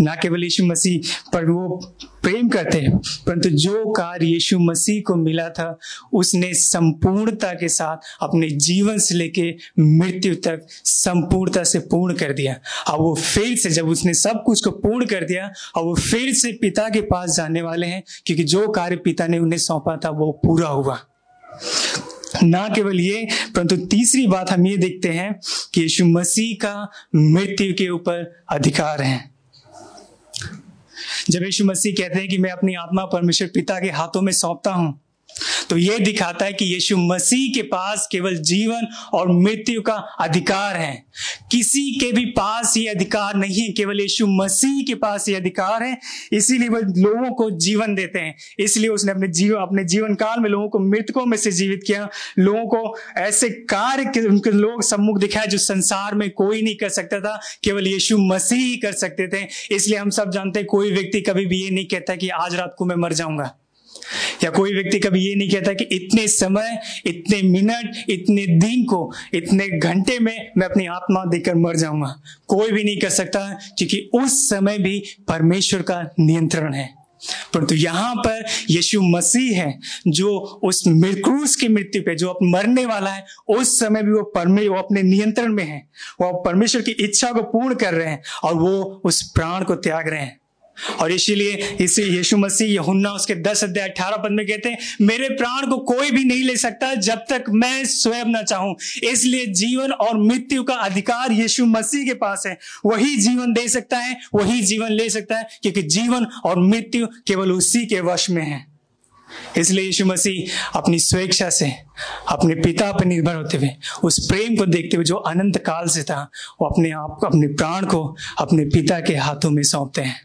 ना केवल यीशु मसीह पर वो प्रेम करते हैं, परंतु जो कार्य यीशु मसीह को मिला था उसने संपूर्णता के साथ अपने जीवन से लेके मृत्यु तक संपूर्णता से पूर्ण कर दिया। और वो फिर से जब उसने सब कुछ को पूर्ण कर दिया और वो फिर से पिता के पास जाने वाले हैं, क्योंकि जो कार्य पिता ने उन्हें सौंपा था वो पूरा हुआ। ना केवल ये, परंतु तीसरी बात हम ये देखते हैं कि यीशु मसीह का मृत्यु के ऊपर अधिकार है। जब यीशु मसीह कहते हैं कि मैं अपनी आत्मा परमेश्वर पिता के हाथों में सौंपता हूं, तो यह दिखाता है कि यीशु मसीह के पास केवल जीवन और मृत्यु का अधिकार है। किसी के भी पास ये अधिकार नहीं है, केवल यीशु मसीह के पास ये अधिकार है। इसीलिए वह लोगों को जीवन देते हैं, इसलिए उसने अपने जीवन काल में लोगों को मृतकों में से जीवित किया, लोगों को ऐसे कार्य उनके लोग सम्मुख दिखाया जो संसार में कोई नहीं कर सकता था, केवल यीशु मसीह ही कर सकते थे। इसलिए हम सब जानते हैं कोई व्यक्ति कभी भी ये नहीं कहता कि आज रात को मैं मर जाऊंगा, या कोई व्यक्ति कभी ये नहीं कहता कि इतने समय इतने मिनट इतने दिन को इतने घंटे में मैं अपनी आत्मा देकर मर जाऊंगा। कोई भी नहीं कर सकता, क्योंकि उस समय भी परमेश्वर का नियंत्रण है। परंतु यहाँ पर यीशु मसीह है जो उस क्रूस की मृत्यु पे, जो अब मरने वाला है, उस समय भी वो अपने नियंत्रण में है। वो परमेश्वर की इच्छा को पूर्ण कर रहे हैं और वो उस प्राण को त्याग रहे हैं। और इसीलिए इसे यीशु मसीह यूहन्ना उसके 10:18 में कहते हैं, मेरे प्राण को कोई भी नहीं ले सकता जब तक मैं स्वयं ना चाहूं, इसलिए जीवन और मृत्यु का अधिकार यीशु मसीह के पास है। वही जीवन दे सकता है, वही जीवन ले सकता है, क्योंकि जीवन और मृत्यु केवल उसी के वश में है। इसलिए यीशु मसीह अपनी स्वेच्छा से अपने पिता पर निर्भर होते हुए, उस प्रेम को देखते हुए जो अनंत काल से था, वो अपने आप को, अपने प्राण को अपने पिता के हाथों में सौंपते हैं।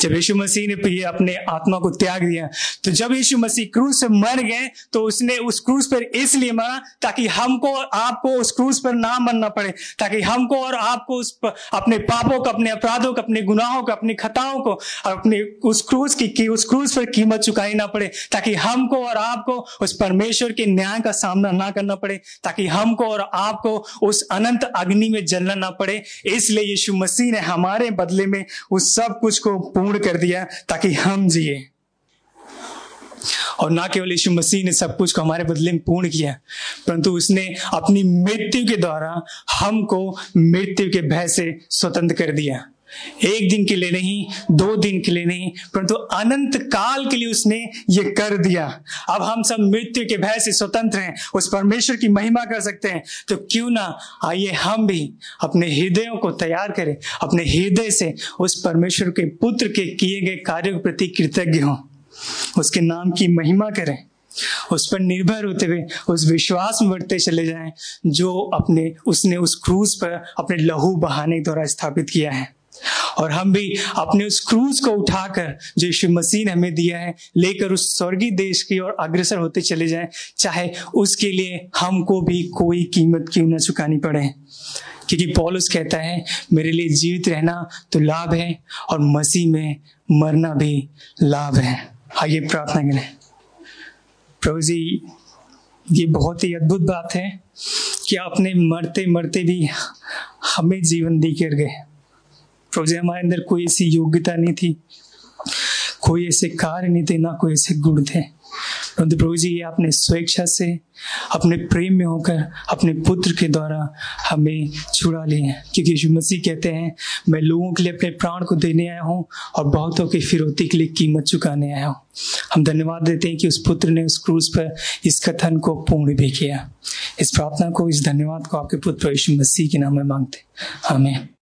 जब यीशु मसीह ने अपने आत्मा को त्याग दिया, तो जब यीशु मसीह क्रूस पर मर गए, तो उसने उस क्रूस पर इसलिए मरा ताकि हमको और आपको उस क्रूस पर ना मरना पड़े, ताकि हमको और आपको उस अपने पापों को, अपने अपराधों को, अपने गुनाहों को, अपनी खताओं को, अपने उस क्रूस पर कीमत चुकाई ना पड़े, ताकि हमको और आपको उस परमेश्वर के न्याय का सामना ना करना पड़े, ताकि हमको और आपको उस अनंत अग्नि में जलना ना पड़े। इसलिए यीशु मसीह ने हमारे बदले में उस सब कुछ को पूर्ण कर दिया ताकि हम जिए। और ना केवल यीशु मसीह ने सब कुछ को हमारे बदले में पूर्ण किया, परंतु उसने अपनी मृत्यु के द्वारा हमको मृत्यु के भय से स्वतंत्र कर दिया। एक दिन के लिए नहीं, 2 दिन के लिए नहीं, परंतु अनंत काल के लिए उसने ये कर दिया। अब हम सब मृत्यु के भय से स्वतंत्र हैं, उस परमेश्वर की महिमा कर सकते हैं। तो क्यों ना आइए हम भी अपने हृदयों को तैयार करें, अपने हृदय से उस परमेश्वर के पुत्र के किए गए कार्यों के प्रति कृतज्ञ हों, उसके नाम की महिमा करें, उस पर निर्भर होते हुए उस विश्वास में बढ़ते चले जाएं जो उसने उस क्रूस पर अपने लहू बहाने द्वारा स्थापित किया है। और हम भी अपने उस क्रूस को उठाकर जो यीशु मसीह ने हमें दिया है, लेकर उस स्वर्गीय देश की ओर अग्रसर होते चले जाएं, चाहे उसके लिए हमको भी कोई कीमत क्यों ना चुकानी पड़े। क्योंकि पौलुस कहता है, मेरे लिए जीवित रहना तो लाभ है और मसीह में मरना भी लाभ है। आइए प्रार्थना करें। प्रभु जी, ये बहुत ही अद्भुत बात है कि आपने मरते मरते भी हमें जीवन देकर गए। प्रभु जी, हमारे अंदर कोई ऐसी योग्यता नहीं थी, कोई ऐसे कार्य नहीं थे, ना कोई ऐसे गुण थे, परंतु प्रभु जी, ये आपने स्वेच्छा से अपने प्रेम में होकर अपने पुत्र के द्वारा हमें छुड़ा लिए हैं। क्योंकि यीशु मसीह कहते हैं, मैं लोगों के लिए अपने प्राण को देने आया हूँ और बहुतों की फिरौती के लिए कीमत चुकाने आया हूँ। हम धन्यवाद देते हैं कि उस पुत्र ने उस क्रूस पर इस कथन को पूर्ण भी किया। इस प्रार्थना को, इस धन्यवाद को आपके पुत्र यीशु मसीह के नाम में मांगते हैं, आमीन।